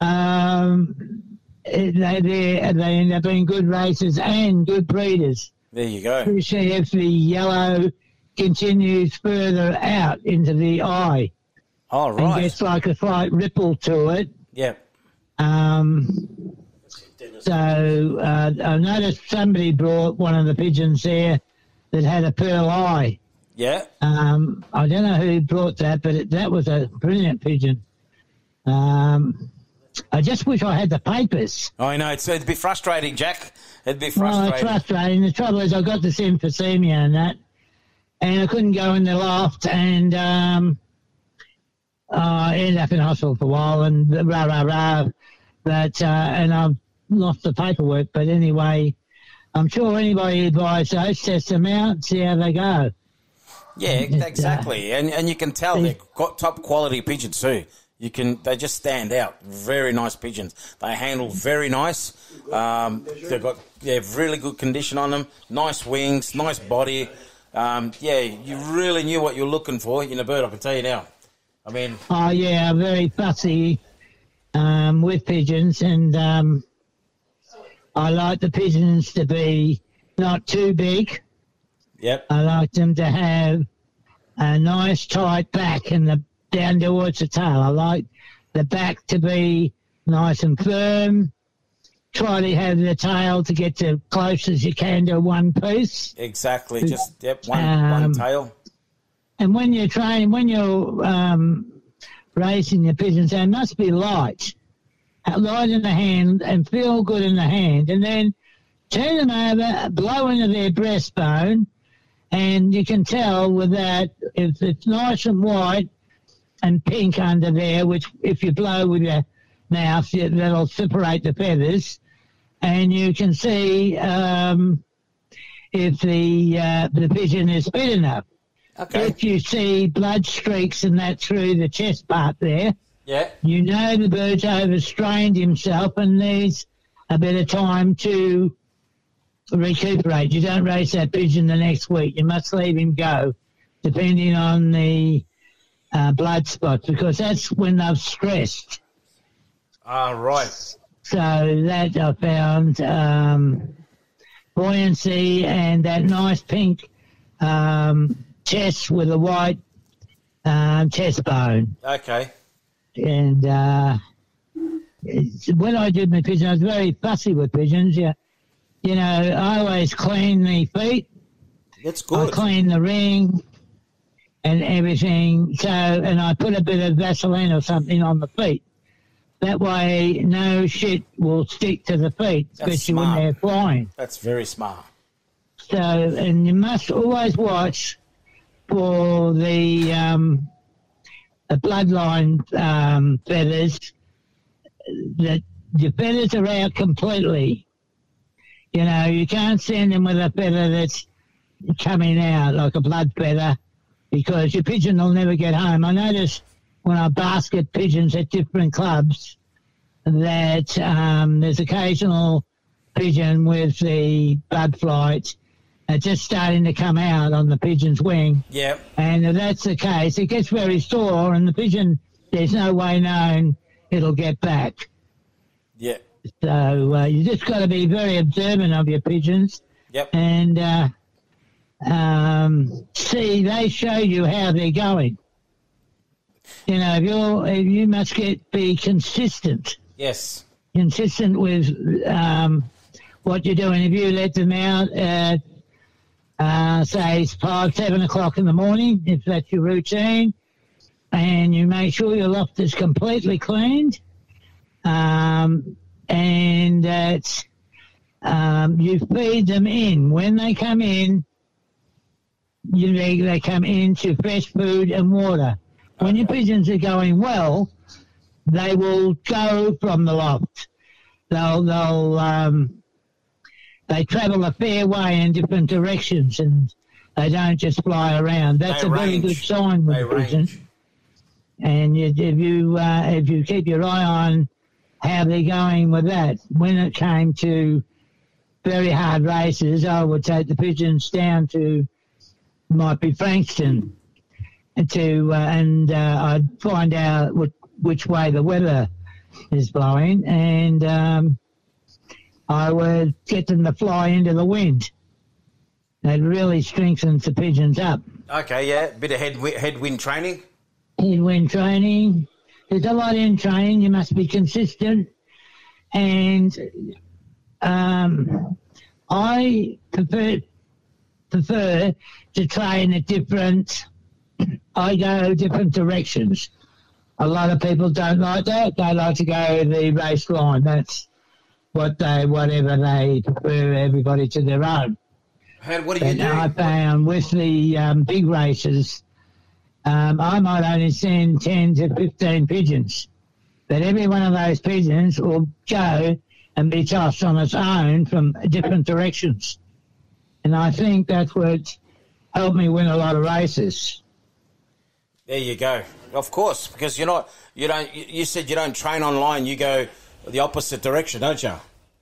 um, they they end up being good racers and good breeders. There you go. Especially if the yellow continues further out into the eye. Oh, right. And gets like a slight ripple to it. Yeah. Um, so uh, I noticed somebody brought one of the pigeons there that had a pearl eye. Yeah. Um, I don't know who brought that, but it, that was a brilliant pigeon. Um, I just wish I had the papers. I know. It's, it'd be frustrating, Jack. It'd be frustrating. Well, it's frustrating. The trouble is I got this emphysema and that, and I couldn't go in the loft, and um, I ended up in hospital for a while, and rah, rah, rah. But, uh, and I've lost the paperwork. But anyway, I'm sure anybody who buys those, test them out, see how they go. Yeah, exactly. And and you can tell they're top quality pigeons too. You can they just stand out. Very nice pigeons. They handle very nice. Um, they've got they have really good condition on them. Nice wings, nice body. Um, yeah, you really knew what you were looking for in a bird. I can tell you now. I mean, oh yeah, I'm very fussy um, with pigeons, and um, I like the pigeons to be not too big. Yep. I like them to have a nice tight back and the down towards the tail. I like the back to be nice and firm. Try to have the tail to get as close as you can to one piece. Exactly. Just yep, one um, one tail. And when you train, when you're um, racing your pigeons, they must be light, light in the hand and feel good in the hand, and then turn them over, blow into their breastbone. And you can tell with that, if it's nice and white and pink under there, which if you blow with your mouth, that'll separate the feathers. And you can see um, if the uh, the pigeon is big enough. Okay. If you see blood streaks and that through the chest part there, yeah, you know the bird's overstrained himself and needs a bit of time to recuperate. You don't race that pigeon the next week. You must leave him go, depending on the uh, blood spots, because that's when they've stressed. Ah, right. So that I found um, buoyancy and that nice pink um, chest with a white um, chest bone. Okay. And uh, when I did my pigeon, I was very fussy with pigeons, yeah. You know, I always clean the feet. That's good. I clean the ring and everything. So, and I put a bit of Vaseline or something on the feet. That way, no shit will stick to the feet, That's especially smart. when they're flying. That's very smart. So, and you must always watch for the um, the bloodline um, feathers. That your feathers are out completely. You know, you can't send them with a feather that's coming out like a blood feather, because your pigeon will never get home. I noticed when I basket pigeons at different clubs that um, there's occasional pigeon with the blood flight that's just starting to come out on the pigeon's wing. Yeah. And if that's the case, it gets very sore, and the pigeon, there's no way known it'll get back. Yeah. So uh, you just got to be very observant of your pigeons. Yep. And uh, um, see, they show you how they're going. You know, if you're, if you must get be consistent. Yes. Consistent with um, what you're doing. If you let them out at, uh, say, it's five, seven o'clock in the morning, if that's your routine, and you make sure your loft is completely cleaned. Um. And that um, you feed them in. When they come in, you, they, they come into fresh food and water. Okay. When your pigeons are going well, they will go from the loft. They'll, they'll um, they travel a fair way in different directions, and they don't just fly around. That's they a range. very good sign with pigeons. And you, if you uh, if you keep your eye on how they're going with that, when it came to very hard races, I would take the pigeons down to might be Frankston, and to uh, and uh, I'd find out what, which way the weather is blowing, and um, I would get them to fly into the wind. That really strengthens the pigeons up. Okay, yeah, bit of head headwind training. Headwind training. There's a lot in training. You must be consistent. And um, I prefer prefer to train at different. I go different directions. A lot of people don't like that. They like to go the race line. That's what they, whatever they prefer. Everybody to their own. How, what do you do? I found with the um, big races, um, I might only send ten to fifteen pigeons. But every one of those pigeons will go and be tossed on its own from different directions. And I think that's what helped me win a lot of races. There you go. Of course, because you're not, you don't, you said you don't train online, you go the opposite direction, don't you?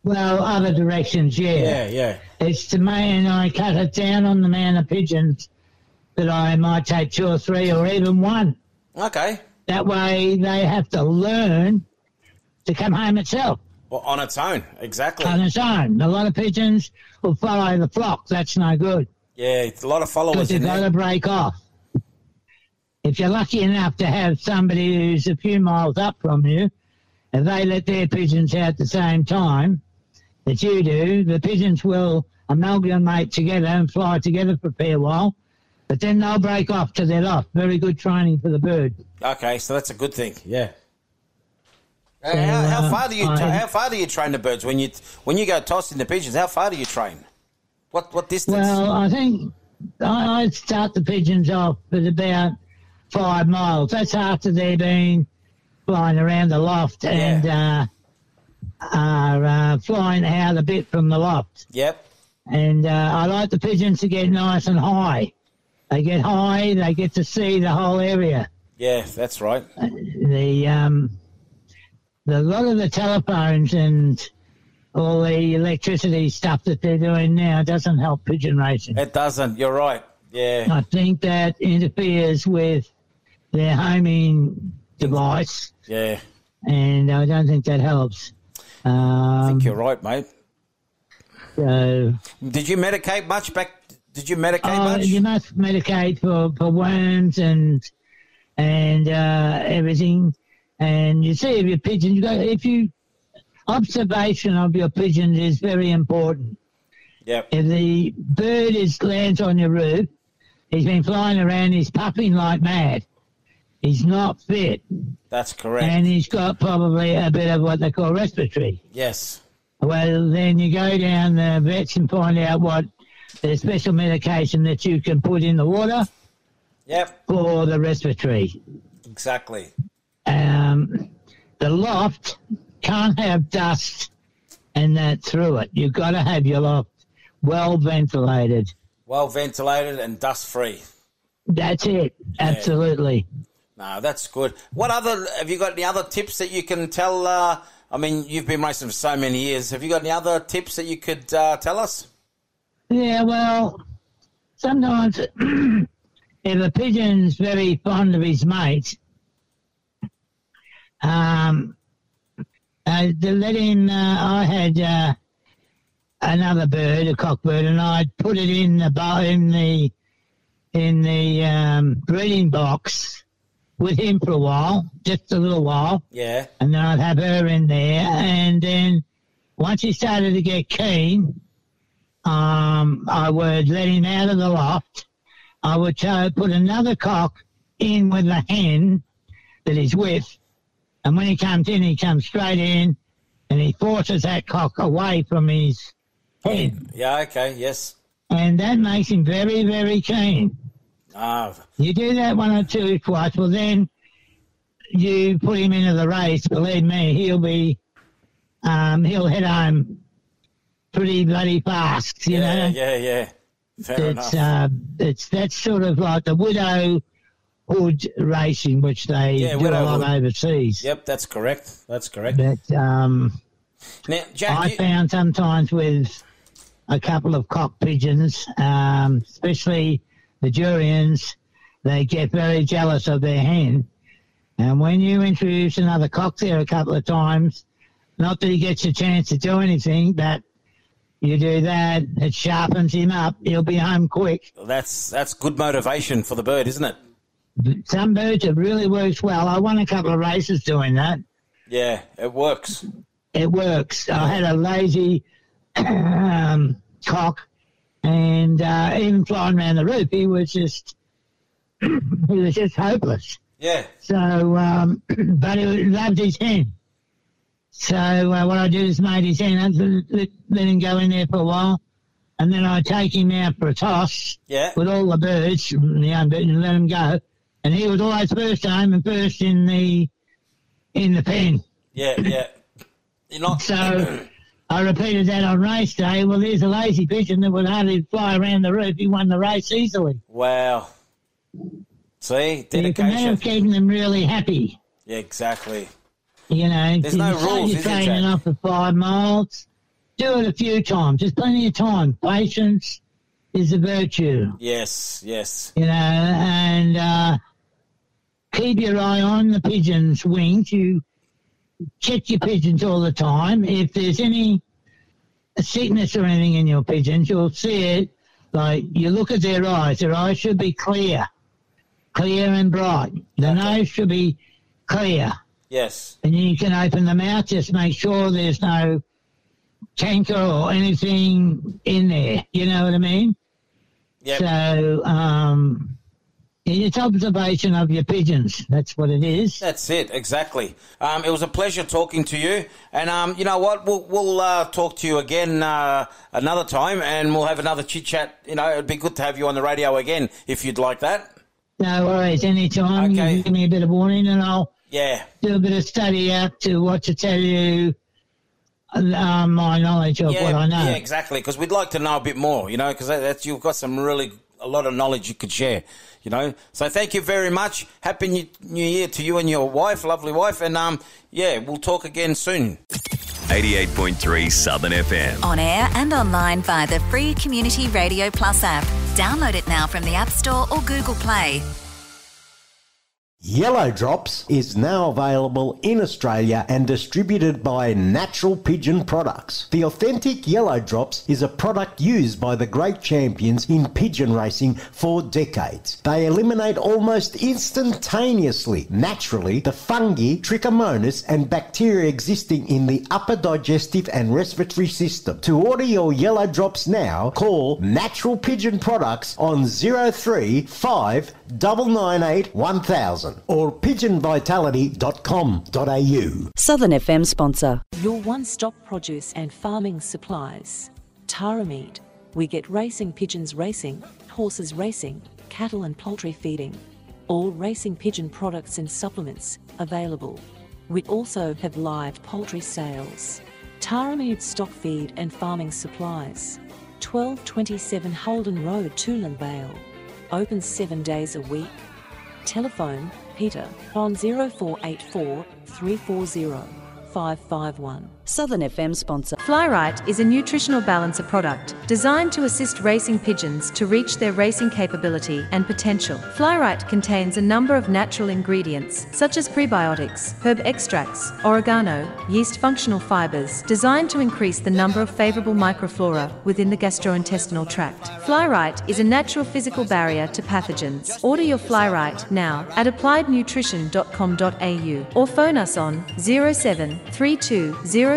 Well, other directions, yeah. Yeah, yeah. It's to me, and I cut it down on the amount of pigeons that I might take two or three or even one. Okay. That way they have to learn to come home itself. Well, on its own, exactly. On its own. A lot of pigeons will follow the flock. That's no good. Yeah, it's a lot of followers in there. Because they've got to break off. If you're lucky enough to have somebody who's a few miles up from you, and they let their pigeons out at the same time, that you do, the pigeons will amalgamate together and fly together for a fair while, but then they'll break off to their loft. Very good training for the bird. Okay, so that's a good thing, yeah. So, how, how uh, far do you I, tra- how far do you train the birds when you when you go tossing the pigeons? How far do you train? What what distance? Well, I think I, I start the pigeons off at about five miles. That's after they've been flying around the loft yeah. and. Uh, are uh, flying out a bit from the loft. Yep. And uh, I like the pigeons to get nice and high. They get high, they get to see the whole area. Yeah, that's right. The um, the lot of the telephones and all the electricity stuff that they're doing now doesn't help pigeon racing. It doesn't, you're right, yeah. I think that interferes with their homing device. Yeah. And I don't think that helps. Um, I think you're right, mate. So, did you medicate much back? Did you medicate oh, much? You must medicate for, for worms and and uh, everything. And you see if your pigeon, you go, if you observation of your pigeon is very important. Yep. If the bird is lands on your roof, he's been flying around, he's puffing like mad. He's not fit. That's correct. And he's got probably a bit of what they call respiratory. Yes. Well, then you go down the vets and find out what the special medication that you can put in the water. Yep. For the respiratory. Exactly. Um, the loft can't have dust and that through it. You've got to have your loft well ventilated. Well ventilated and dust free. That's it. Absolutely. Yeah. No, that's good. What other have you got? Any other tips that you can tell? Uh, I mean, you've been racing for so many years. Have you got any other tips that you could uh, tell us? Yeah, well, sometimes if a pigeon's very fond of his mate, um, uh, to let him. Uh, I had uh, another bird, a cockbird, and I'd put it in the in the in the um, breeding box. With him for a while, just a little while. Yeah. And then I'd have her in there. And then once he started to get keen, um, I would let him out of the loft. I would try, put another cock in with the hen that he's with. And when he comes in, he comes straight in and he forces that cock away from his hen. Yeah, okay, yes. And that makes him very, very keen. Oh. You do that one or two twice, well then you put him into the race. Believe me, he'll be, um, he'll head home pretty bloody fast. You yeah, know, yeah, yeah. Fair it's, enough. Uh, it's that's sort of like the widow hood racing, which they yeah, do a lot hood. overseas. Yep, that's correct. That's correct. But um, now, Jack, I you... found sometimes with a couple of cock pigeons, um, especially the Jurians, they get very jealous of their hen. And when you introduce another cock there a couple of times, not that he gets a chance to do anything, but you do that, it sharpens him up. He'll be home quick. That's that's good motivation for the bird, isn't it? Some birds, it really works well. I won a couple of races doing that. Yeah, it works. It works. I had a lazy um, cock, and uh, even flying around the roof, he was just he was just hopeless. Yeah. So, um, but he loved his hen. So uh, what I do is made his hand up, let, let him go in there for a while, and then I take him out for a toss yeah. with all the birds, the young birds, and let him go. And he was always first home and first in the in the pen. Yeah, yeah. You're not- so I repeated that on race day. Well, there's a lazy pigeon that would hardly fly around the roof. He won the race easily. Wow. See, dedication. You can manage keeping them really happy. Yeah, exactly. You know, there's no rules, is there? You're training off for five miles. Do it a few times. There's plenty of time. Patience is a virtue. Yes, yes. You know, and uh, keep your eye on the pigeon's wings. You check your pigeons all the time. If there's any sickness or anything in your pigeons, you'll see it. Like, you look at their eyes. Their eyes should be clear, clear and bright. The okay. nose should be clear. Yes. And you can open them out, just make sure there's no canker or anything in there. You know what I mean? Yeah. So um, it's observation of your pigeons. That's what it is. That's it, exactly. Um, it was a pleasure talking to you. And um, you know what? We'll, we'll uh, talk to you again uh, another time, and we'll have another chit-chat. You know, it'd be good to have you on the radio again if you'd like that. No worries. Anytime. Okay. You give me a bit of warning and I'll... Yeah. Do a bit of study out to what to tell you, um, my knowledge of yeah, what I know. Yeah, exactly, because we'd like to know a bit more, you know, because that, that's, you've got some really, a lot of knowledge you could share, you know. So thank you very much. Happy New, new Year to you and your wife, lovely wife, and, um, yeah, we'll talk again soon. eighty-eight point three Southern F M. On air and online via the free Community Radio Plus app. Download it now from the App Store or Google Play. Yellow Drops is now available in Australia and distributed by Natural Pigeon Products. The authentic Yellow Drops is a product used by the great champions in pigeon racing for decades. They eliminate almost instantaneously, naturally, the fungi, trichomonas and bacteria existing in the upper digestive and respiratory system. To order your Yellow Drops now, call Natural Pigeon Products on zero three five nine nine eight one thousand. Or pigeon vitality dot com dot a u. Southern F M sponsor. Your one-stop produce and farming supplies. Taramid. We get racing pigeons racing, horses racing, cattle and poultry feeding. All racing pigeon products and supplements available. We also have live poultry sales. Taramid stock feed and farming supplies. twelve twenty-seven Holden Road, Tulin Vale. Open seven days a week. Telephone Peter on zero four eight four three four zero five five one. Southern F M sponsor. Flyright is a nutritional balancer product designed to assist racing pigeons to reach their racing capability and potential. Flyright contains a number of natural ingredients such as prebiotics, herb extracts, oregano, yeast functional fibers, designed to increase the number of favorable microflora within the gastrointestinal tract. Flyright is a natural physical barrier to pathogens. Order your Flyright now at applied nutrition dot com dot a u or phone us on zero seven three two zero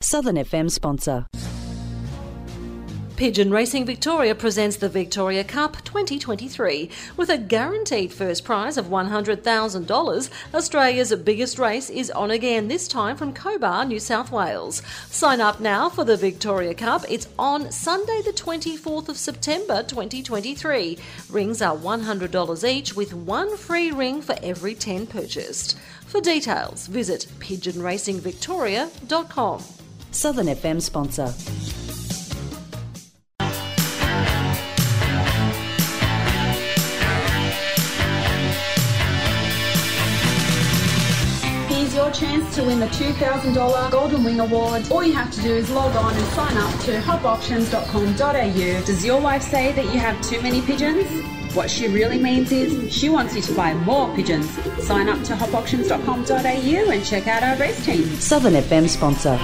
Southern F M sponsor. Pigeon Racing Victoria presents the Victoria Cup twenty twenty-three. With a guaranteed first prize of one hundred thousand dollars, Australia's biggest race is on again, this time from Cobar, New South Wales. Sign up now for the Victoria Cup. It's on Sunday the twenty-fourth of September twenty twenty-three. Rings are one hundred dollars each with one free ring for every ten purchased. For details, visit pigeon racing victoria dot com. Southern F M sponsor. Here's your chance to win the two thousand dollars Golden Wing Award. All you have to do is log on and sign up to hop options dot com dot a u. Does your wife say that you have too many pigeons? What she really means is she wants you to buy more pigeons. Sign up to hop options dot com dot a u and check out our race team. Southern F M sponsor.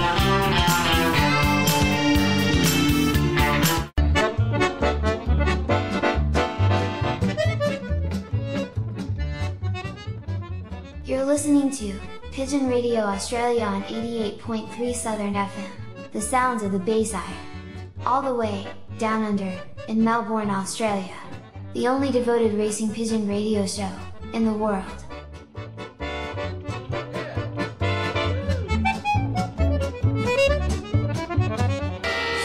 You're listening to Pigeon Radio Australia on eighty-eight point three Southern F M. The sounds of the Bayside. All the way down under in Melbourne, Australia. The only devoted racing pigeon radio show in the world.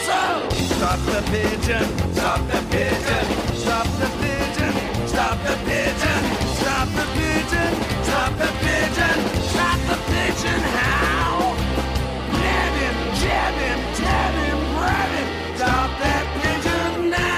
So, stop the pigeon, stop the pigeon, stop the pigeon, stop the pigeon, stop the pigeon, stop the pigeon, stop the pigeon, how? Nab him, jab him, tab him, grab him, stop that pigeon now!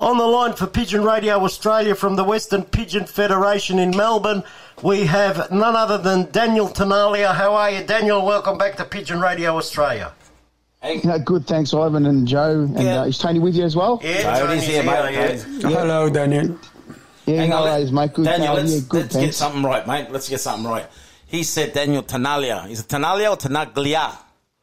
On the line for Pigeon Radio Australia from the Western Pigeon Federation in Melbourne, we have none other than Daniel Tenaglia. How are you, Daniel? Welcome back to Pigeon Radio Australia. Hey. No, good, thanks, Ivan and Joe. And yeah. uh, is Tony with you as well? Yeah, Tony's here, mate. Yeah. Hello, Daniel. Yeah, hang no on, days, mate. Good Daniel, let's, yeah, good, let's get something right, mate. Let's get something right. He said Daniel Tenaglia. Is it Tenaglia or Tenaglia?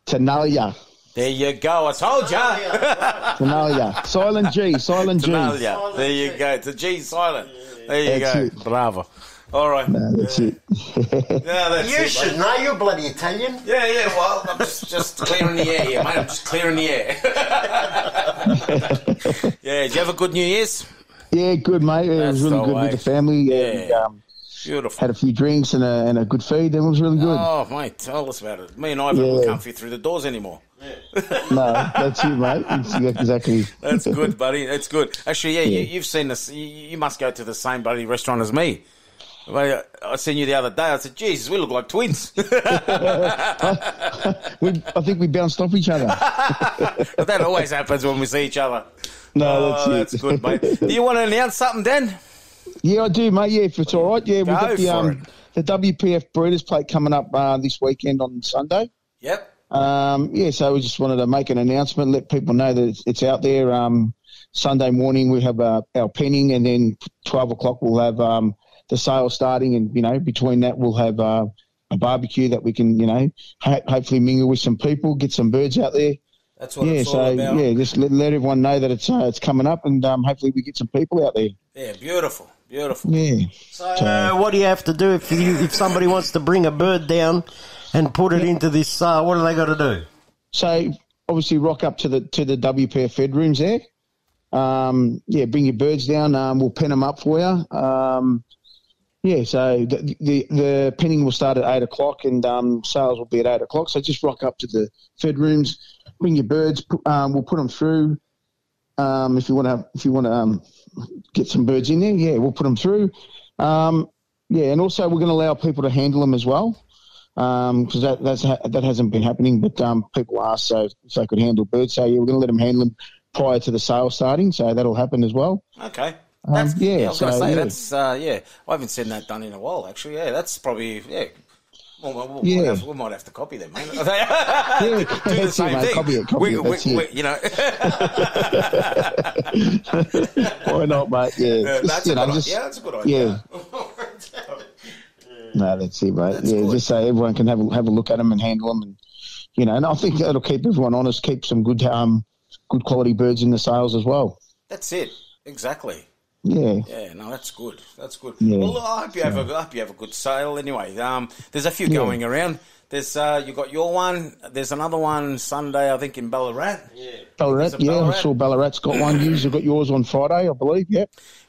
Tenaglia. There you go. I told you. Tenaglia. Silent G. Silent G. Tenaglia. There you go. It's a G silent. There you that's go. It. Bravo. All right. No, that's yeah. it. No, that's you it, should mate. Know. You're bloody Italian. Yeah, yeah. Well, I'm just, just clearing the air here, mate. I'm just clearing the air. Yeah. Did you have a good New Year's? Yeah, good, mate. It that's was really good way. With the family. Yeah. And, um, beautiful. Had a few drinks and a, and a good feed. It was really good. Oh, mate. Tell us about it. Me and Ivan yeah. can't fit through the doors anymore. No, that's you, mate. Exactly. That's good, buddy. That's good. Actually, yeah, yeah. You, you've seen this. You, you must go to the same bloody restaurant as me. I, I seen you the other day. I said, "Jesus, we look like twins." I, we, I think we bounced off each other. But that always happens when we see each other. No, that's, oh, that's good, mate. Do you want to announce something, Dan? Yeah, I do, mate. Yeah, if it's all right. Yeah, we've got the um, the W P F Breeders' Plate coming up uh, this weekend on Sunday. Yep. Um, yeah, so we just wanted to make an announcement, let people know that it's, it's out there. Um, Sunday morning we have uh, our penning, and then twelve o'clock we'll have um, the sale starting, and, you know, between that we'll have uh, a barbecue that we can, you know, ho- hopefully mingle with some people, get some birds out there. That's what yeah, it's so, all about. Yeah, just let, let everyone know that it's uh, it's coming up, and um, hopefully we get some people out there. Yeah, beautiful, beautiful. Yeah. So, uh, what do you have to do if you, if somebody wants to bring a bird down and put it yeah. into this sale? Uh, what do they got to do? So obviously, rock up to the to the W P F Fed rooms there. Um, yeah, bring your birds down. Um, we'll pen them up for you. Um, yeah. So the, the the penning will start at eight o'clock, and um, sales will be at eight o'clock. So just rock up to the Fed rooms. Bring your birds. Um, we'll put them through. Um, if you want to, if you want to um, get some birds in there, yeah, we'll put them through. Um, yeah, and also we're going to allow people to handle them as well, because um, that that's ha- that hasn't been happening. But um, people asked so if they could handle birds, so yeah, we're going to let them handle them prior to the sale starting. So that'll happen as well. Okay. That's, um, yeah, yeah. I was so, going to say yeah. that's uh, yeah. I haven't seen that done in a while, actually. Yeah, that's probably yeah. Well, well, well, yeah. we'll have, we might have to copy them, mate. yeah, Do the that's same it, mate. Thing. Copy it, copy we, it. That's we, it. We, you know. Why not, mate? Yeah, no, just, that's you know, just, yeah, that's a good idea. Yeah. No, that's it, mate. That's yeah, good. Just so everyone can have a, have a look at them and handle them, and you know, and I think that'll keep everyone honest, keep some good um good quality birds in the sales as well. That's it, exactly. Yeah. Yeah, no, that's good. That's good. Yeah. Well, I hope you have a, I hope you have a good sale anyway. Um, there's a few yeah. going around. There's uh, you got your one. There's another one Sunday, I think, in Ballarat. Yeah, Ballarat. Yeah, Ballarat. I saw Ballarat's got one. You've got yours on Friday, I believe. Yeah,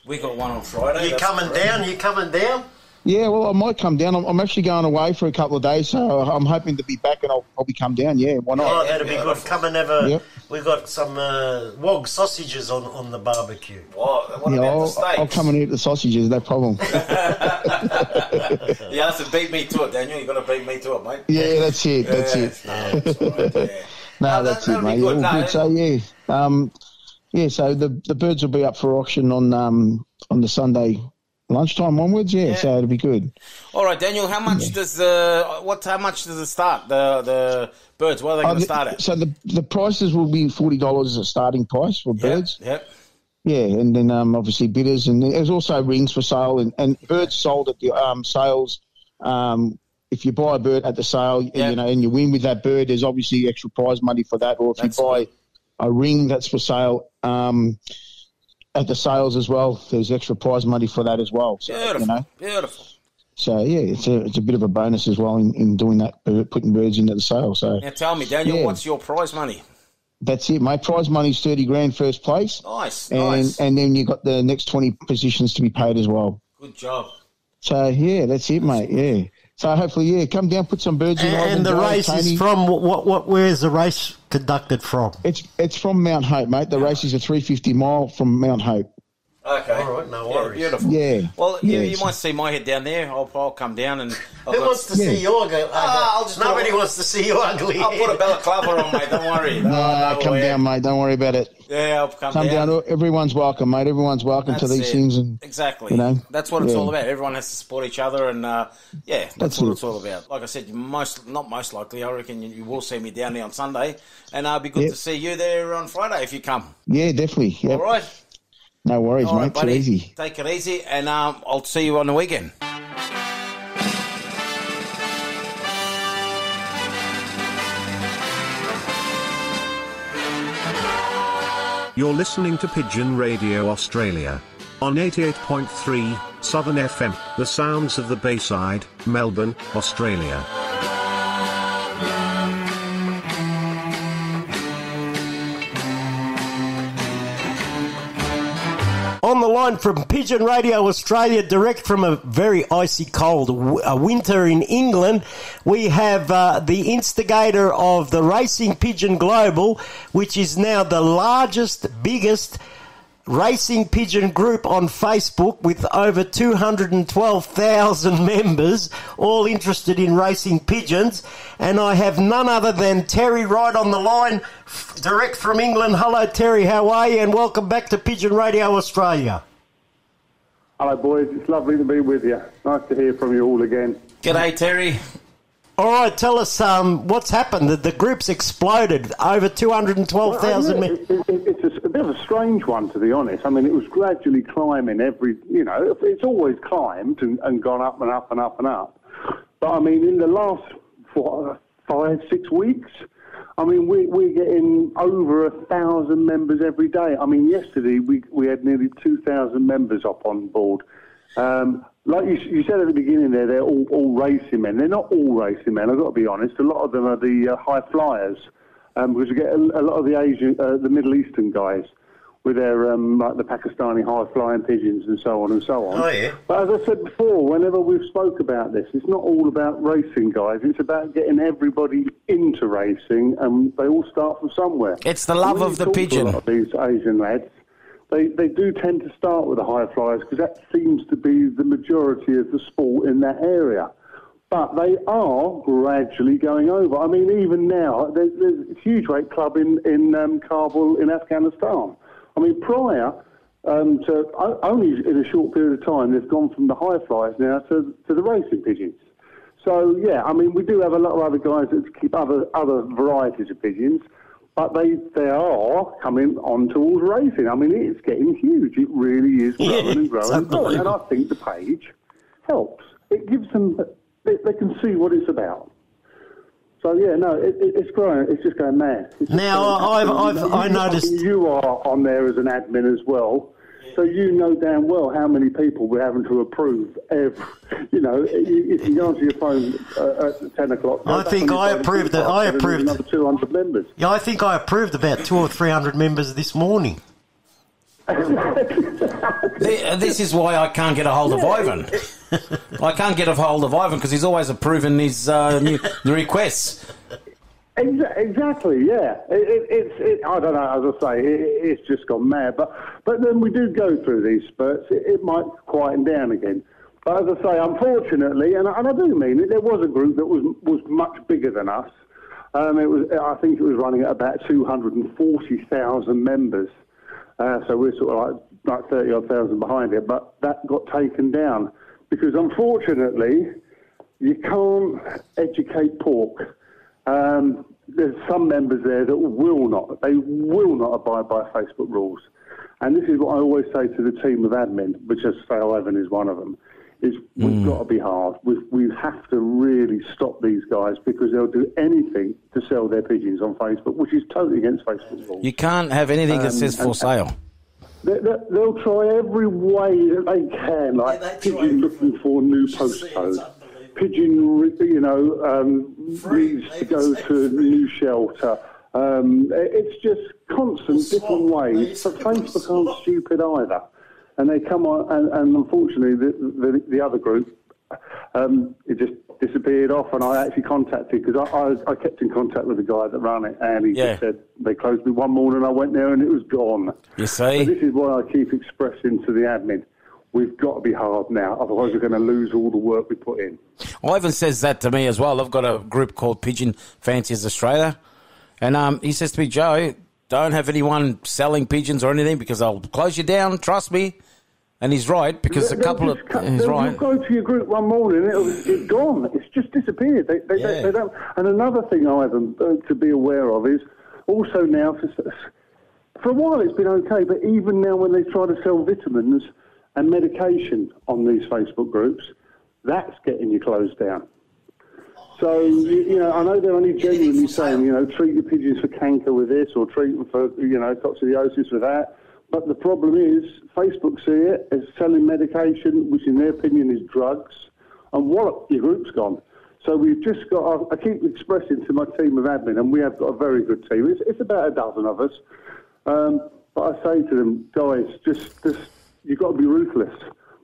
we got one on Friday. You coming down? You coming down? Yeah, well, I might come down. I'm, I'm actually going away for a couple of days, so I'm hoping to be back, and I'll probably come down. Yeah, why not? Oh, that'd be yeah, good. Come and have a. Yep. We've got some uh, wog sausages on, on the barbecue. Oh, what yeah, about I'll, the steaks? I'll come and eat the sausages. No problem. You have to beat me to it, Daniel. You got to beat me to it, mate. Yeah, that's it. That's yeah, it. No, that's right, yeah. no, no, that's it, mate. Good, yeah, no, good. So yeah, um, yeah. So the the birds will be up for auction on um on the Sunday. Lunchtime onwards, yeah, yeah. So it'll be good. All right, Daniel. How much yeah. does the what? How much does it start? The the birds. What are they going to uh, start at? So the the prices will be forty dollars as a starting price for birds. Yep. Yeah, and then um, obviously bidders, and there's also rings for sale, and, and birds sold at the um, sales. Um, if you buy a bird at the sale, yep. you know, and you win with that bird, there's obviously extra prize money for that. Or if that's you buy good. a ring that's for sale. Um, At the sales as well, there's extra prize money for that as well. So, beautiful, you know. beautiful. So yeah, it's a it's a bit of a bonus as well in, in doing that, putting birds into the sale. So now tell me, Daniel, yeah. what's your prize money? That's it. My prize money's thirty grand first place. Nice, and, nice. And then you got the next twenty positions to be paid as well. Good job. So yeah, that's it, mate. Yeah. So hopefully, yeah, come down, put some birds in. And the race is from what? What? Where's the race conducted from? It's it's from Mount Hope, mate. The race is a three fifty mile from Mount Hope. Okay, all right, no worries. Yeah, beautiful. Yeah. Well, yeah, you, you might see my head down there. I'll, I'll come down and. I'll Who got... wants to yeah. see your ugly? Ah, nobody a... wants to see your ugly. I'll put a balaclava on, mate. Don't worry. No, no, no come way. down, mate. Don't worry about it. Yeah, I'll come, come down. down. Everyone's welcome, mate. Everyone's welcome that's to these it. things, and exactly. You know, that's what it's yeah. all about. Everyone has to support each other, and uh, yeah, that's, that's what it. it's all about. Like I said, most not most likely, I reckon you, you will see me down there on Sunday, and uh, it'll be good yep. to see you there on Friday if you come. Yeah, definitely. Yep. All right. No worries, All mate. Right, it's easy. Take it easy, and um, I'll see you on the weekend. You're listening to Pigeon Radio Australia on eighty-eight point three Southern F M, the sounds of the Bayside, Melbourne, Australia. On the line from Pigeon Radio Australia, direct from a very icy cold w- a winter in England, we have uh, the instigator of the Racing Pigeon Global, which is now the largest, biggest racing pigeon group on Facebook with over two hundred twelve thousand members, all interested in racing pigeons. And I have none other than Terry Wright on the line, F- direct from England. Hello, Terry. How are you? And welcome back to Pigeon Radio Australia. Hello, boys. It's lovely to be with you. Nice to hear from you all again. G'day, Terry. All right, tell us um, what's happened. The, the group's exploded, over two hundred twelve thousand well, members. It, it, it, it's a, a bit of a strange one, to be honest. I mean, it was gradually climbing every, you know, it's always climbed and, and gone up and up and up and up. But, I mean, in the last what, five, six weeks, I mean, we, we're getting over one thousand members every day. I mean, yesterday we, we had nearly two thousand members up on board. Um, like you, you said at the beginning there, they're all, all racing men. They're not all racing men, I've got to be honest. A lot of them are the uh, high flyers, um, because you get a, a lot of the Asian, uh, the Middle Eastern guys with their, um, like the Pakistani high-flying pigeons and so on and so on. Oh, yeah. But as I said before, whenever we've spoke about this, it's not all about racing, guys. It's about getting everybody into racing, and they all start from somewhere. It's the love of the pigeon. A lot of these Asian lads. They they do tend to start with the high flyers because that seems to be the majority of the sport in that area. But they are gradually going over. I mean, even now, there's, there's a huge weight club in, in um, Kabul in Afghanistan. I mean, prior um, to o- only in a short period of time, they've gone from the high flyers now to, to the racing pigeons. So, yeah, I mean, we do have a lot of other guys that keep other, other varieties of pigeons. But they, they are coming on towards racing. I mean, it's getting huge. It really is growing yeah, and growing and growing. And I think the page helps. It gives them, they, they can see what it's about. So, yeah, no, it, it's growing. It's just going mad. Just now, going I've, I've, I noticed... You are on there as an admin as well. So you know damn well how many people we're having to approve. If, you know, if you go onto your phone uh, at ten o'clock, I think I approved that. I approved another two hundred members. Yeah, I think I approved about two or three hundred members this morning. This is why I can't get a hold of Ivan. I can't get a hold of Ivan because he's always approving his uh, new, the requests. Exactly, yeah. It, it, it's it, I don't know, as I say, it, it's just gone mad. But but then we do go through these spurts. It, it might quieten down again. But as I say, unfortunately, and I, and I do mean it, there was a group that was was much bigger than us. Um, it was, I think, it was running at about two hundred and forty thousand members. Uh, so we're sort of like, like thirty odd thousand behind it. But that got taken down because, unfortunately, you can't educate pork. Um, there's some members there that will not, they will not abide by Facebook rules. And this is what I always say to the team of admin, which as Ivan is one of them, is we've mm. got to be hard. We've, we have to really stop these guys because they'll do anything to sell their pigeons on Facebook, which is totally against Facebook rules. You can't have anything um, that says for and, sale. They, they, they'll try every way that they can, like yeah, pigeon looking for new postcodes. Pigeon, you know, um, Free, needs to go to a new shelter. Um, it's just constant it's different ways. But Facebook aren't stupid either. And they come on, and, and unfortunately, the, the, the other group, um, it just disappeared off. And I actually contacted, because I, I, I kept in contact with the guy that ran it, and he yeah. just said, they closed me one morning, I went there and it was gone. You see? So this is why I keep expressing to the admin. We've got to be hard now, otherwise we're going to lose all the work we put in. Ivan says that to me as well. I've got a group called Pigeon Fanciers Australia, and um, he says to me, Joe, don't have anyone selling pigeons or anything because I'll close you down, trust me. And he's right, because they'll a couple of... Cut, he's right. You go to your group one morning, it'll, it's gone. It's just disappeared. They, they, yeah. they, they don't. And another thing, Ivan, uh, to be aware of is also now, for, for a while it's been okay, but even now when they try to sell vitamins and medication on these Facebook groups, that's getting you closed down. So, you, you know, I know they're only genuinely saying, you know, treat your pigeons for canker with this or treat them for, you know, coccidiosis with that. But the problem is Facebook see it as selling medication, which in their opinion is drugs, and wallop, your group's gone. So we've just got, I keep expressing to my team of admin, and we have got a very good team. It's, it's about a dozen of us. Um, but I say to them, guys, just just... you've got to be ruthless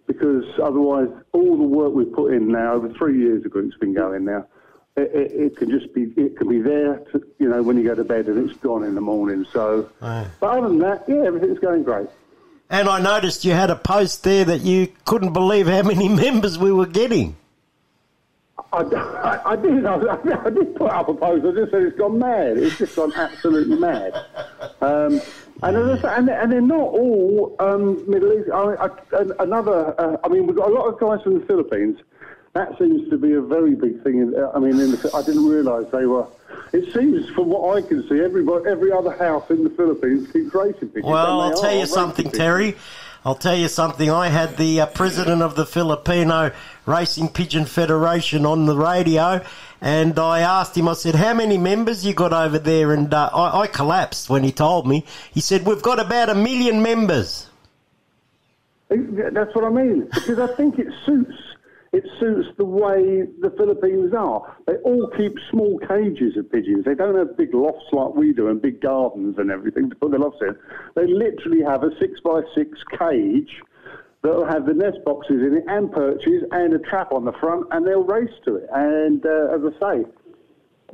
because otherwise all the work we've put in now, over three years the group's been going now, it, it, it can just be, it can be there, to, you know, when you go to bed and it's gone in the morning. So, right. But other than that, yeah, everything's going great. And I noticed you had a post there that you couldn't believe how many members we were getting. I, I, I did. I, I did put up a post. I just said it's gone mad. It's just gone absolutely mad. Um, and, as I say, and and they're not all um, Middle East. I, I, another. Uh, I mean, we've got a lot of guys from the Philippines. That seems to be a very big thing. In, I mean, in the, I didn't realise they were. It seems, from what I can see, every every other house in the Philippines keeps racing pigeons. Well, I'll tell you something, pigeons. Terry. I'll tell you something. I had the uh, president of the Filipino Racing Pigeon Federation on the radio, and I asked him, I said, how many members you got over there? And uh, I, I collapsed when he told me. He said, we've got about a million members. That's what I mean, because I think it suits it suits the way the Philippines are. They all keep small cages of pigeons. They don't have big lofts like we do and big gardens and everything to put their lofts in. They literally have a six by six cage that'll have the nest boxes in it and perches and a trap on the front, and they'll race to it. And uh, as I say,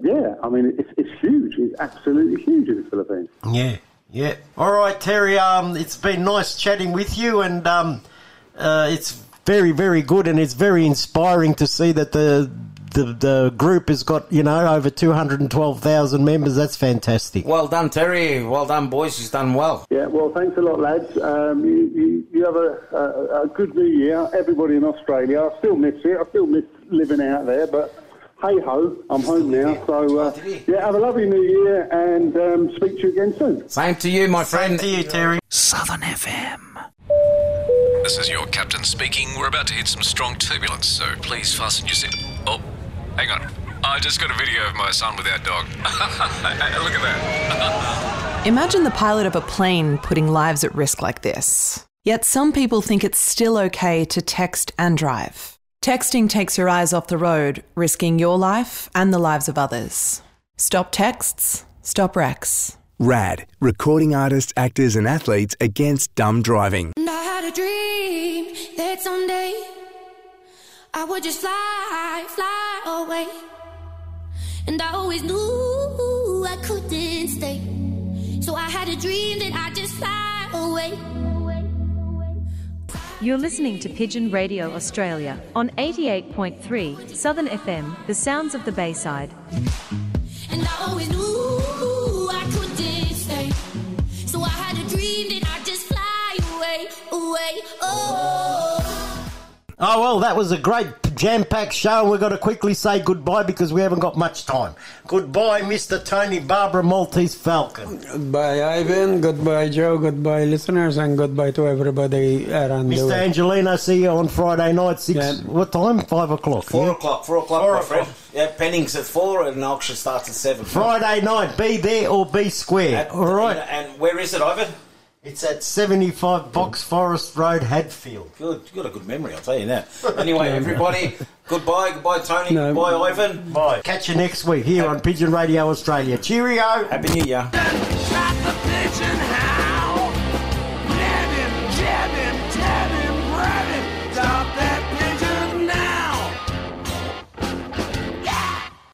yeah, I mean, it's, it's huge. It's absolutely huge in the Philippines. Yeah, yeah. All right, Terry, um, it's been nice chatting with you, and um, uh, it's very, very good, and it's very inspiring to see that the the, the group has got, you know, over two hundred twelve thousand members. That's fantastic. Well done, Terry. Well done, boys. You've done well. Yeah, well, thanks a lot, lads. Um, you, you, you have a, a, a good new year, everybody in Australia. I still miss it. I still miss living out there, but hey-ho, I'm home now. So, uh, yeah, have a lovely new year, and um, speak to you again soon. Same to you, my friend. Same to you, Terry. Southern F M. This is your captain speaking. We're about to hit some strong turbulence, so please fasten your seat. Oh, hang on. I just got a video of my son with our dog. Look at that. Imagine the pilot of a plane putting lives at risk like this. Yet some people think it's still okay to text and drive. Texting takes your eyes off the road, risking your life and the lives of others. Stop texts, stop wrecks. R A D, recording artists, actors and athletes against dumb driving. And I had a dream that someday I would just fly, fly away. And I always knew I couldn't stay. So I had a dream that I'd just fly away. You're listening to Pigeon Radio Australia on eighty-eight point three Southern F M, the sounds of the Bayside. And I always knew I couldn't stay. So I had a dream that I'd just fly away, away, oh. Oh, well, that was a great jam-packed show. We've got to quickly say goodbye because we haven't got much time. Goodbye, Mister Tony Barbera, Maltese Falcon. Goodbye, Ivan. Goodbye, Joe. Goodbye, listeners. And goodbye to everybody around the world. Mister Angelino, see you on Friday night, six... Yeah. What time? Five o'clock. Four yeah? o'clock. Four o'clock, four my o'clock. friend. Yeah, Penning's at four and auction starts at seven. Friday night, be there or be square. At, All right. And, and where is it, Ivan? It's at seventy-five Box Forest Road, Hadfield. Good, you've got a good memory, I'll tell you that. Anyway, everybody, goodbye, goodbye, Tony, no. goodbye, Ivan. Bye. Catch you next week here Happy on Pigeon Radio Australia. Cheerio. Happy New Year.